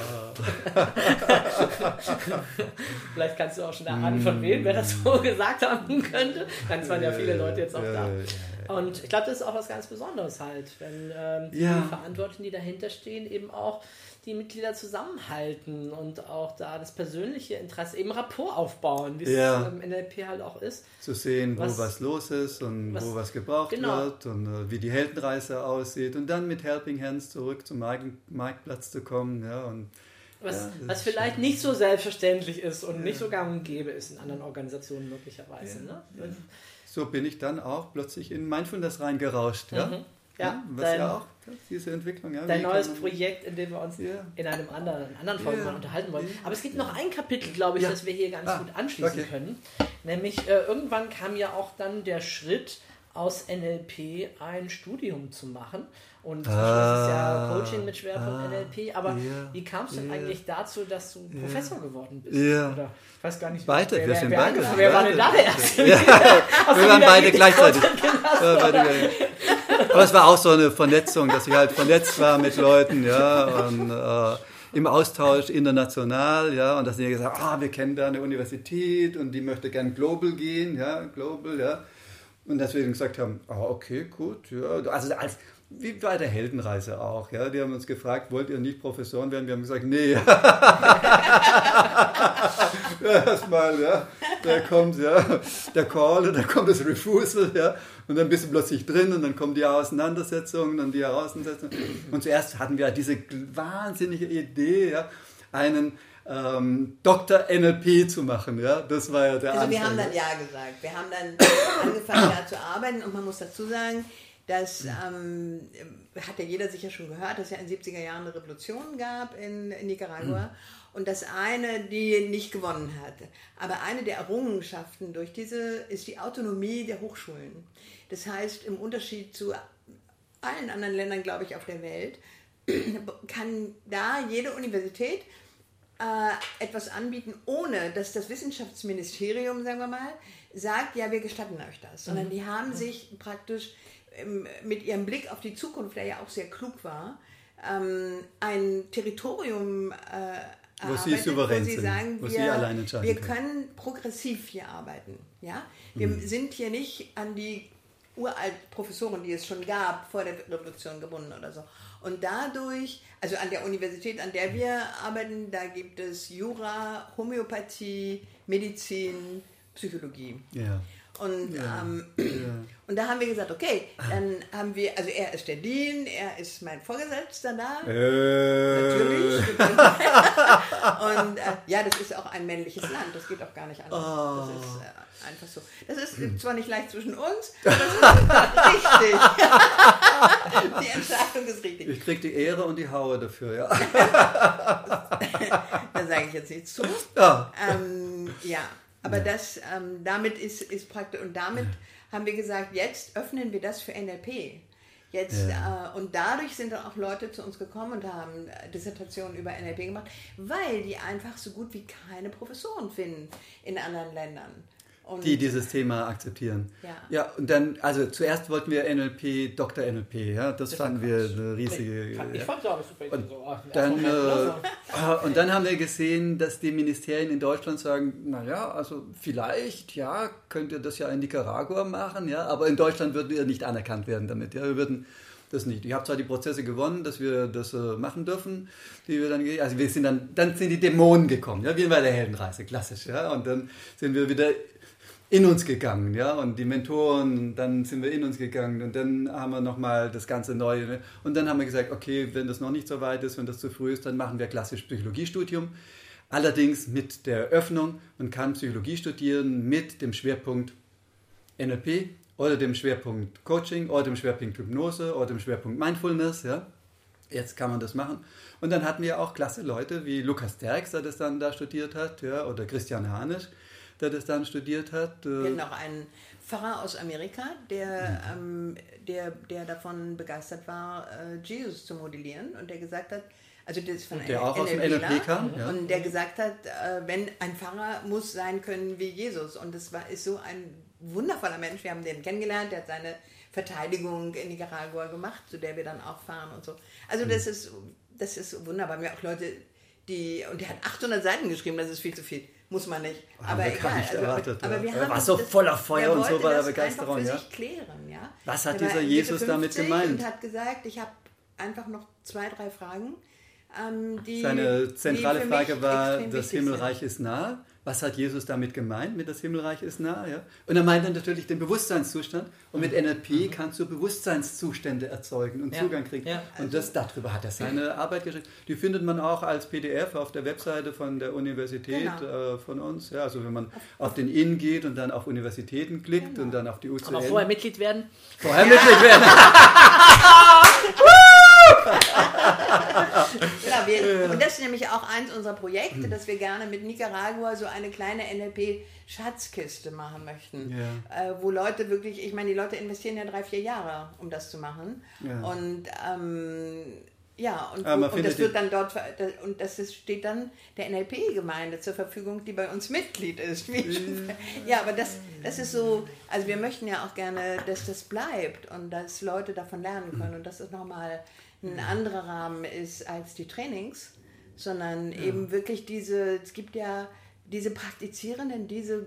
Vielleicht kannst du auch schon erahnen, von wem wer das so gesagt haben könnte. Dann waren ja viele Leute jetzt auch da. Und ich glaube, das ist auch was ganz Besonderes halt, wenn ähm, ja. die Verantwortlichen, die dahinter stehen, eben auch die Mitglieder zusammenhalten und auch da das persönliche Interesse, eben Rapport aufbauen, wie es ja. im N L P halt auch ist. Zu sehen, was, wo was los ist und was, wo was gebraucht genau. wird und äh, wie die Heldenreise aussieht und dann mit Helping Hands zurück zum Mark- Marktplatz zu kommen. Ja, und, was ja, was vielleicht schön. Nicht so selbstverständlich ist und ja. nicht so gang und gäbe ist in anderen Organisationen möglicherweise. Ja. Ne? Ja. So bin ich dann auch plötzlich in Mindfulness reingerauscht. Ja, mhm. ja, ja was dein, ja auch, diese Entwicklung. Ja, dein neues Projekt, in dem wir uns yeah. in einem anderen, in anderen Folgen yeah. mal unterhalten wollen. Aber es gibt yeah. noch ein Kapitel, glaube ich, ja. das wir hier ganz ah, gut anschließen okay. können. Nämlich, äh, irgendwann kam ja auch dann der Schritt, aus N L P ein Studium zu machen. Und ah, das ist ja Coaching mit Schwerpunkt ah, N L P. Aber yeah, wie kam es denn yeah, eigentlich dazu, dass du yeah, Professor geworden bist? Yeah. Oder ich weiß gar nicht, weiter, wer, wir sind wer, beide, wer, wer war denn da der Erste? Ja, wir waren beide gleichzeitig. Aber es war auch so eine Vernetzung, dass ich halt vernetzt war mit Leuten, ja, und äh, im Austausch international, ja, und dass sie gesagt haben, ah, wir kennen da eine Universität und die möchte gern global gehen, ja, global, ja. Und dass wir dann gesagt haben, ah, okay, gut, ja, also als, wie bei der Heldenreise auch, ja, die haben uns gefragt, wollt ihr nicht Professoren werden? Wir haben gesagt, nee. Erstmal, ja, da kommt ja, der Call und dann kommt das Refusal, ja, und dann bist du plötzlich drin und dann kommen die Auseinandersetzungen und die Heraussetzungen. Und zuerst hatten wir diese wahnsinnige Idee, ja, einen Ähm, Doktor N L P zu machen, ja, das war ja der Also wir haben dann ja gesagt, wir haben dann angefangen da zu arbeiten und man muss dazu sagen, dass, ähm, hat ja jeder sicher schon gehört, dass es ja in den siebziger Jahren eine Revolution gab in, in Nicaragua und dass eine, die nicht gewonnen hatte, aber eine der Errungenschaften durch diese ist die Autonomie der Hochschulen. Das heißt, im Unterschied zu allen anderen Ländern, glaube ich, auf der Welt, kann da jede Universität äh, etwas anbieten, ohne dass das Wissenschaftsministerium, sagen wir mal, sagt, ja, wir gestatten euch das. Sondern die haben sich praktisch ähm, mit ihrem Blick auf die Zukunft, der ja auch sehr klug war, ähm, ein Territorium äh, wo sie souverän sind, wo sie sagen, wo wir, sie allein entscheiden wir können progressiv hier arbeiten. Ja? Wir mhm. sind hier nicht an die uralten Professoren, die es schon gab, vor der Revolution gebunden oder so. Und dadurch, also an der Universität, an der wir arbeiten, da gibt es Jura, Homöopathie, Medizin, Psychologie. Ja. Und, ja. Ähm, ja. und da haben wir gesagt, okay, dann haben wir, also er ist der Dean, er ist mein Vorgesetzter da. Äh. Natürlich. und äh, ja, das ist auch ein männliches Land, das geht auch gar nicht anders. Oh. Das ist äh, einfach so. Das ist hm. zwar nicht leicht zwischen uns, aber das ist richtig. Die Entscheidung ist richtig. Ich krieg die Ehre und die Haue dafür, ja. Da sage ich jetzt nicht zu. Ja. Ähm, ja. Aber das, ähm, damit ist, ist praktisch, und damit haben wir gesagt, jetzt öffnen wir das für N L P. Jetzt, ja. äh, und dadurch sind dann auch Leute zu uns gekommen und haben Dissertationen über N L P gemacht, weil die einfach so gut wie keine Professoren finden in anderen Ländern. Und die dieses Thema akzeptieren. Ja. Ja, und dann, also zuerst wollten wir N L P, Doktor N L P, ja, das, das fanden wir eine riesige. Ich, ich fand es auch super. Und, so, ach, dann, äh, und dann haben wir gesehen, dass die Ministerien in Deutschland sagen, naja, also vielleicht, ja, könnt ihr das ja in Nicaragua machen, ja, aber in Deutschland würden wir nicht anerkannt werden damit, ja, wir würden das nicht. Ich habe zwar die Prozesse gewonnen, dass wir das äh, machen dürfen, die wir dann, also wir sind dann, dann sind die Dämonen gekommen, ja, wie bei der Heldenreise, klassisch, ja, und dann sind wir wieder in uns gegangen, ja, und die Mentoren, dann sind wir in uns gegangen und dann haben wir nochmal das ganze Neue und dann haben wir gesagt, okay, wenn das noch nicht so weit ist, wenn das zu früh ist, dann machen wir klassisch Psychologiestudium, allerdings mit der Öffnung, man kann Psychologie studieren mit dem Schwerpunkt N L P oder dem Schwerpunkt Coaching oder dem Schwerpunkt Hypnose oder dem Schwerpunkt Mindfulness, ja, jetzt kann man das machen. Und dann hatten wir auch klasse Leute wie Lukas Derks, der das dann da studiert hat, ja, oder Christian Hanisch, der das dann studiert hat. Wir hatten auch einen Pfarrer aus Amerika, der, ähm, der, der davon begeistert war, Jesus zu modellieren und der gesagt hat, also das von der auch aus dem N L P kam, ja. Und der gesagt hat, wenn ein Pfarrer muss sein können wie Jesus, und das war, ist so ein wundervoller Mensch, wir haben den kennengelernt, der hat seine Verteidigung in Nicaragua gemacht, zu der wir dann auch fahren und so. Also das ist, das ist wunderbar. Wir haben auch Leute, die, und der hat achthundert Seiten geschrieben, das ist viel zu viel. Muss man nicht. Oh, aber egal. Also, erwartet, aber wir ja. haben er war so das, voller Feuer und so bei der Begeisterung. Ja? Klären, ja? Was hat der dieser Jesus damit gemeint? Und hat gesagt, ich habe einfach noch zwei, drei Fragen. Ähm, die, Seine zentrale die Frage war, das Himmelreich sind. Ist nah. Was hat Jesus damit gemeint, mit das Himmelreich ist nah? Ja? Und er meint dann natürlich den Bewusstseinszustand. Und mit N L P mhm. kannst du Bewusstseinszustände erzeugen und ja. Zugang kriegen. Ja, also und das, darüber hat er seine Arbeit geschrieben. Die findet man auch als P D F auf der Webseite von der Universität genau. äh, von uns. Ja, also wenn man auf den I N geht und dann auf Universitäten klickt genau. und dann auf die U C L. Aber vorher Mitglied werden. Vorher ja. Mitglied werden. Genau, wir, und das ist nämlich auch eins unserer Projekte, dass wir gerne mit Nicaragua so eine kleine N L P-Schatzkiste machen möchten, ja. äh, wo Leute wirklich, ich meine, die Leute investieren ja drei, vier Jahre, um das zu machen. Ja. Und ähm, ja, und, ah, und das wird dann dort, und das ist, steht dann der N L P-Gemeinde zur Verfügung, die bei uns Mitglied ist. Ja, aber das, das ist so, also wir möchten ja auch gerne, dass das bleibt und dass Leute davon lernen können und das ist nochmal ein anderer Rahmen ist als die Trainings, sondern ja. eben wirklich diese, es gibt ja diese Praktizierenden, diese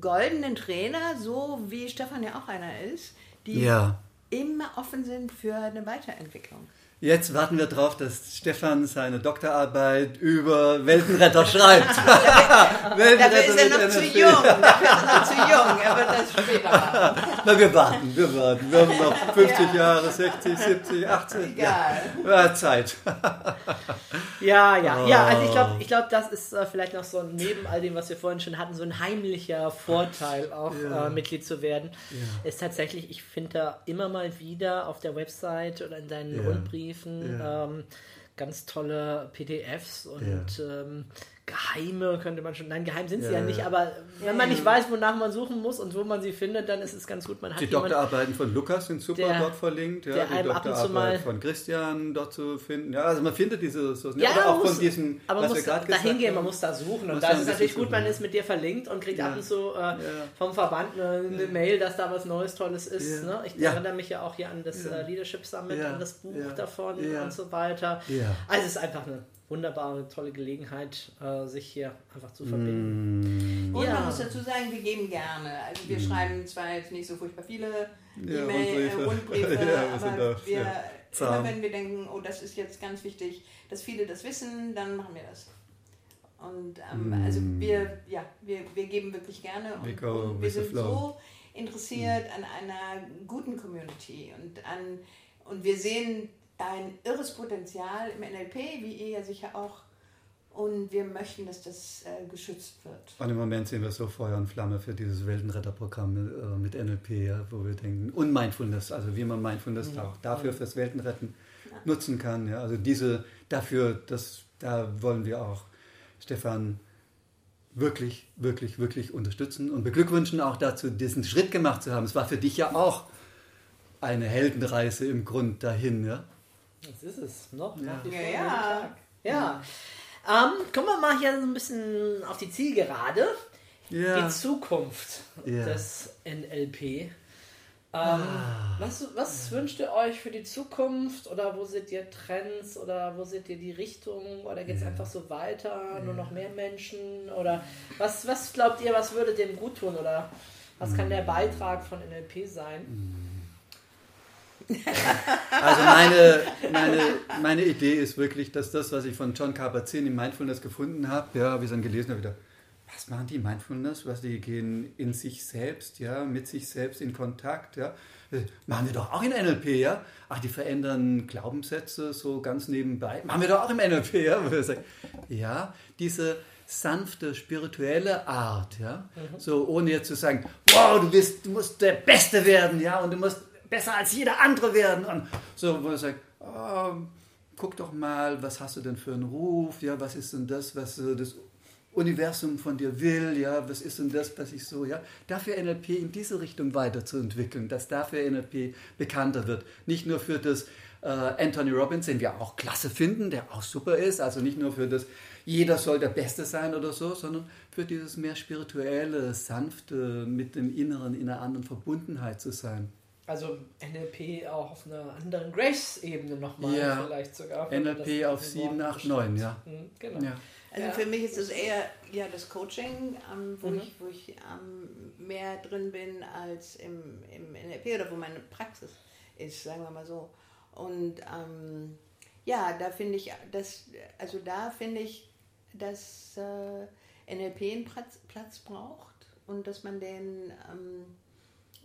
goldenen Trainer, so wie Stefan ja auch einer ist, die ja. immer offen sind für eine Weiterentwicklung. Jetzt warten wir drauf, dass Stefan seine Doktorarbeit über Weltenretter schreibt. Ja, Weltenretter dafür ist er noch zu jung. Dafür ist er noch zu jung. Er wird das später machen. Na, wir warten, wir warten. Wir haben noch fünfzig ja. Jahre, sechzig, siebzig, achtzig. Egal. Ja, Zeit. Ja, ja. Ja, also ich glaube, ich glaub, das ist äh, vielleicht noch so neben all dem, was wir vorhin schon hatten, so ein heimlicher Vorteil, auch ja. äh, Mitglied zu werden. Ja. Ist tatsächlich, ich finde da immer mal wieder auf der Website oder in deinen ja. Rundbriefen ja. ähm, ganz tolle P D Fs und ja. ähm, Geheime könnte man schon, nein, geheim sind sie ja, ja nicht, ja. aber wenn man nicht weiß, wonach man suchen muss und wo man sie findet, dann ist es ganz gut. Man hat die jemanden, Doktorarbeiten von Lukas sind super der, dort verlinkt, ja, die Doktorarbeit von Christian dort zu finden, ja, also man findet diese Ressourcen, ja, oder auch muss, von diesen, aber was wir gerade gesagt hingehen, haben. Man muss da suchen und da ist es natürlich gut, man ist mit dir verlinkt und kriegt ja. ab und zu äh, ja. vom Verband eine, eine ja. Mail, dass da was Neues, Tolles ist. Ja. Ne? Ich ja. erinnere mich ja auch hier an das ja. äh, Leadership-Summit, ja. an das Buch ja. davon ja. und so weiter. Ja. Also es ist einfach eine wunderbare, tolle Gelegenheit, sich hier einfach zu verbinden. Mm. Und ja. man muss dazu sagen, wir geben gerne. Also wir mm. schreiben zwar jetzt nicht so furchtbar viele ja, E-Mail, Rundbriefe, Rundbriefe ja, wir aber das, wir, ja. immer wenn wir denken, oh, das ist jetzt ganz wichtig, dass viele das wissen, dann machen wir das. Und ähm, mm. also wir, ja, wir, wir geben wirklich gerne und, und wir sind so interessiert mm. an einer guten Community und an und wir sehen ein irres Potenzial im N L P, wie ihr ja sicher auch. Und wir möchten, dass das äh, geschützt wird. Und im Moment sehen wir so Feuer und Flamme für dieses Weltenretterprogramm äh, mit N L P, ja, wo wir denken, und Mindfulness, also wie man Mindfulness ja. auch dafür fürs Weltenretten ja. nutzen kann. Ja. Also diese, dafür, das, da wollen wir auch Stefan wirklich, wirklich, wirklich unterstützen und beglückwünschen auch dazu, diesen Schritt gemacht zu haben. Es war für dich ja auch eine Heldenreise im Grund dahin, ja. Das ist es, noch ne? ja. ja, ja. ja. ja. Ähm, kommen wir mal hier so ein bisschen auf die Zielgerade. Ja. Die Zukunft ja. des N L P. Ähm, ah. was, was wünscht ihr euch für die Zukunft? Oder wo seht ihr Trends? Oder wo seht ihr die Richtung? Oder geht es ja. einfach so weiter? Ja. Nur noch mehr Menschen? Oder was, was glaubt ihr, was würde dem gut tun? Oder was mhm. kann der Beitrag von N L P sein? Mhm. Also meine, meine, meine Idee ist wirklich, dass das, was ich von John Kabat-Zinn im Mindfulness gefunden habe, ja, wie ich dann gelesen habe, wieder, was machen die Mindfulness? Was, die gehen in sich selbst, ja, mit sich selbst in Kontakt, ja. Das machen wir doch auch in N L P, ja. Ach, die verändern Glaubenssätze so ganz nebenbei. Machen wir doch auch im N L P, ja. Wo wir sagen, ja, diese sanfte, spirituelle Art, ja. Mhm. So, ohne jetzt zu sagen, wow, du bist, du musst der Beste werden, ja, und du musst besser als jeder andere werden. Und so, wo er sagt, oh, guck doch mal, was hast du denn für einen Ruf? Ja, was ist denn das, was das Universum von dir will? Ja, was ist denn das, was ich so, ja? Dafür N L P in diese Richtung weiterzuentwickeln, dass dafür N L P bekannter wird. Nicht nur für das äh, Anthony Robbins, den wir auch klasse finden, der auch super ist, also nicht nur für das, jeder soll der Beste sein oder so, sondern für dieses mehr spirituelle, sanfte, mit dem Inneren, in einer anderen Verbundenheit zu sein. Also N L P auch auf einer anderen Grace-Ebene nochmal ja. vielleicht sogar. N L P auf sieben, acht, neun, ja. Mhm, genau. ja. Also ja. für mich ist es eher ja, das Coaching, ähm, wo, mhm. ich, wo ich ähm, mehr drin bin als im, im N L P oder wo meine Praxis ist, sagen wir mal so. Und ähm, ja, da finde ich, dass, also da finde ich, dass äh, N L P einen Platz, Platz braucht und dass man den... Ähm,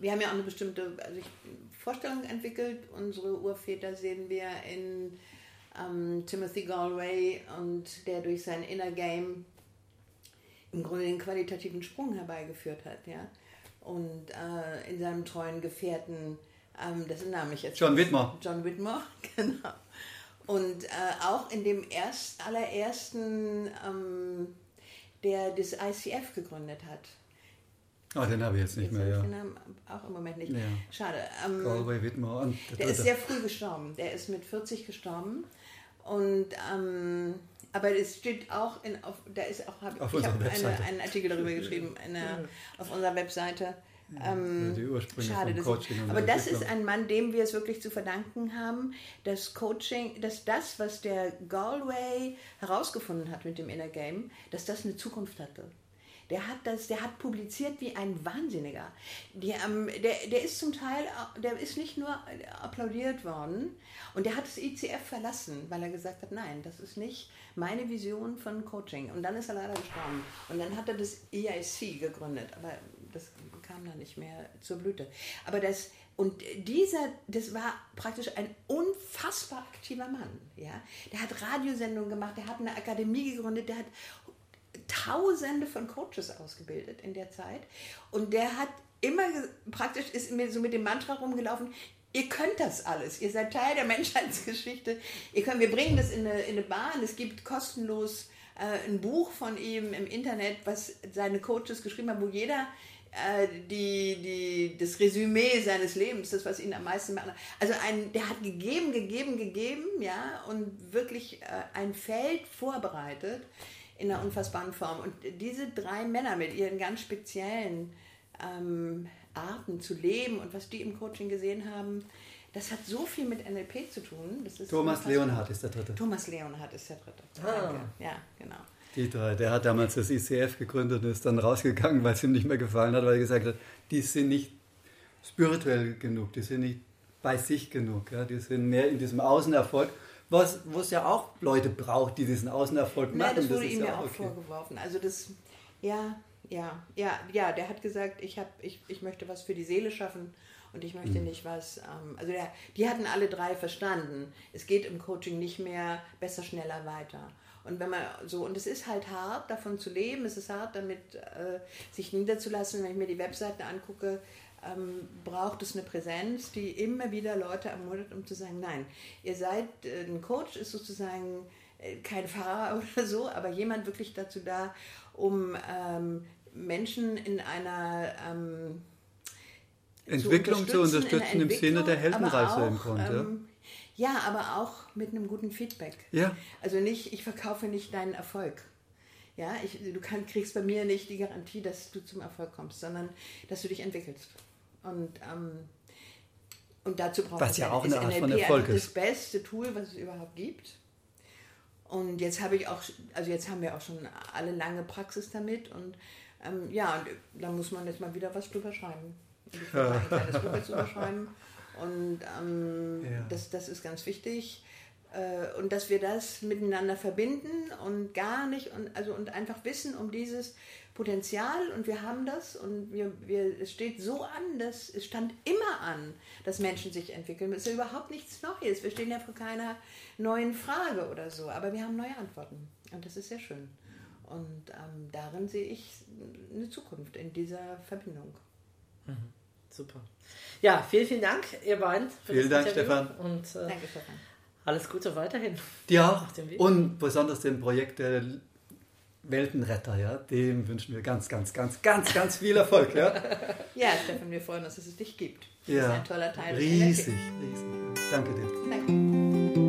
wir haben ja auch eine bestimmte also ich, Vorstellung entwickelt. Unsere Urväter sehen wir in ähm, Timothy Gallwey und der durch sein Inner Game im Grunde den qualitativen Sprung herbeigeführt hat. Ja? Und äh, in seinem treuen Gefährten, ähm, das nahm ich jetzt. John Whitmore. John Whitmore, genau. Und äh, auch in dem erst, allerersten, ähm, der das I C F gegründet hat. Oh, den habe ich jetzt nicht jetzt mehr, ja. Den Namen auch im Moment nicht. Ja. Schade. Ähm, Galway, Whitmore und der, der ist sehr früh gestorben. Der ist mit vierzig gestorben. Und, ähm, aber es steht auch, in, auf, da ist auch, hab, auf ich habe eine, einen Artikel darüber geschrieben, eine, ja. auf unserer Webseite. Ähm, ja, die Ursprünge schade, vom Coaching. Das, aber das ist ein Mann, dem wir es wirklich zu verdanken haben, dass Coaching, dass das, was der Galway herausgefunden hat mit dem Inner Game, dass das eine Zukunft hatte. Der hat das, der hat publiziert wie ein Wahnsinniger. Die, ähm, der, der ist zum Teil, der ist nicht nur applaudiert worden und der hat das I C F verlassen, weil er gesagt hat, nein, das ist nicht meine Vision von Coaching. Und dann ist er leider gestorben. Und dann hat er das I I C gegründet, aber das kam dann nicht mehr zur Blüte. Aber das, und dieser, das war praktisch ein unfassbar aktiver Mann. Ja? Der hat Radiosendungen gemacht, der hat eine Akademie gegründet, der hat Tausende von Coaches ausgebildet in der Zeit und der hat immer praktisch ist mir so mit dem Mantra rumgelaufen, Ihr könnt das alles, ihr seid Teil der Menschheitsgeschichte. Ihr könnt, wir bringen das in eine, in eine Bahn. Es gibt kostenlos äh, ein Buch von ihm im Internet, was seine Coaches geschrieben haben, wo jeder äh, die, die, das Resümee seines Lebens, das, was ihn am meisten macht. Also ein, der hat gegeben, gegeben, gegeben, ja, und wirklich äh, ein Feld vorbereitet in einer unfassbaren Form. Und diese drei Männer mit ihren ganz speziellen ähm, Arten zu leben und was die im Coaching gesehen haben, das hat so viel mit N L P zu tun. Das ist Thomas Leonard ist der dritte. Thomas Leonard ist der dritte. Ah. Danke. Ja, genau. Die drei. Der hat damals das I C F gegründet und ist dann rausgegangen, weil es ihm nicht mehr gefallen hat, weil er gesagt hat, die sind nicht spirituell genug, die sind nicht bei sich genug, ja, die sind mehr in diesem Außenerfolg. Was, wo es ja auch Leute braucht, die diesen Außenerfolg machen. Ja, das wurde das ihm ja auch, auch okay. vorgeworfen. Also das, ja, ja, ja, ja, der hat gesagt, ich, hab, ich, ich möchte was für die Seele schaffen und ich möchte mhm. nicht was, ähm, also der, die hatten alle drei verstanden, es geht im Coaching nicht mehr besser, schneller, weiter. Und wenn man so, und es ist halt hart, davon zu leben, es ist hart, damit äh, sich niederzulassen. Wenn ich mir die Webseiten angucke, Ähm, braucht es eine Präsenz, die immer wieder Leute ermutigt, um zu sagen, nein, ihr seid, äh, ein Coach ist sozusagen äh, kein Fahrer oder so, aber jemand wirklich dazu da, um ähm, Menschen in einer ähm, Entwicklung zu unterstützen, zu unterstützen im Sinne der Heldenreise im Grunde. Ähm, ja, aber auch mit einem guten Feedback. Ja. Also nicht, ich verkaufe nicht deinen Erfolg. Ja, ich, du kann, kriegst bei mir nicht die Garantie, dass du zum Erfolg kommst, sondern dass du dich entwickelst. Und, ähm, und dazu braucht es ja auch eine Art von Erfolg. Das beste Tool, was es überhaupt gibt. Und jetzt habe ich auch, also jetzt haben wir auch schon alle lange Praxis damit. Und ähm, ja, und da muss man jetzt mal wieder was drüber schreiben. Ich will mal ein kleines Buch jetzt drüber schreiben. Und ähm, ja. das, das ist ganz wichtig. Und dass wir das miteinander verbinden und gar nicht und also und einfach wissen um dieses Potenzial, und wir haben das, und wir, wir es steht so an, dass es stand immer an, dass Menschen sich entwickeln. Es ist ja überhaupt nichts Neues. Wir stehen ja vor keiner neuen Frage oder so, aber wir haben neue Antworten und das ist sehr schön. Und ähm, darin sehe ich eine Zukunft in dieser Verbindung. Mhm. Super. Ja, vielen, vielen Dank, ihr beiden. Für vielen das Dank, Interview. Stefan. Und, äh, Danke, Stefan. Alles Gute weiterhin. Ja, und besonders dem Projekt der Weltenretter, ja, dem wünschen wir ganz, ganz, ganz, ganz, ganz viel Erfolg. Ja, ja, Stefan, wir freuen uns, dass es dich gibt. Das ja, ist ein toller Teil. Riesig, riesig. Danke dir. Danke.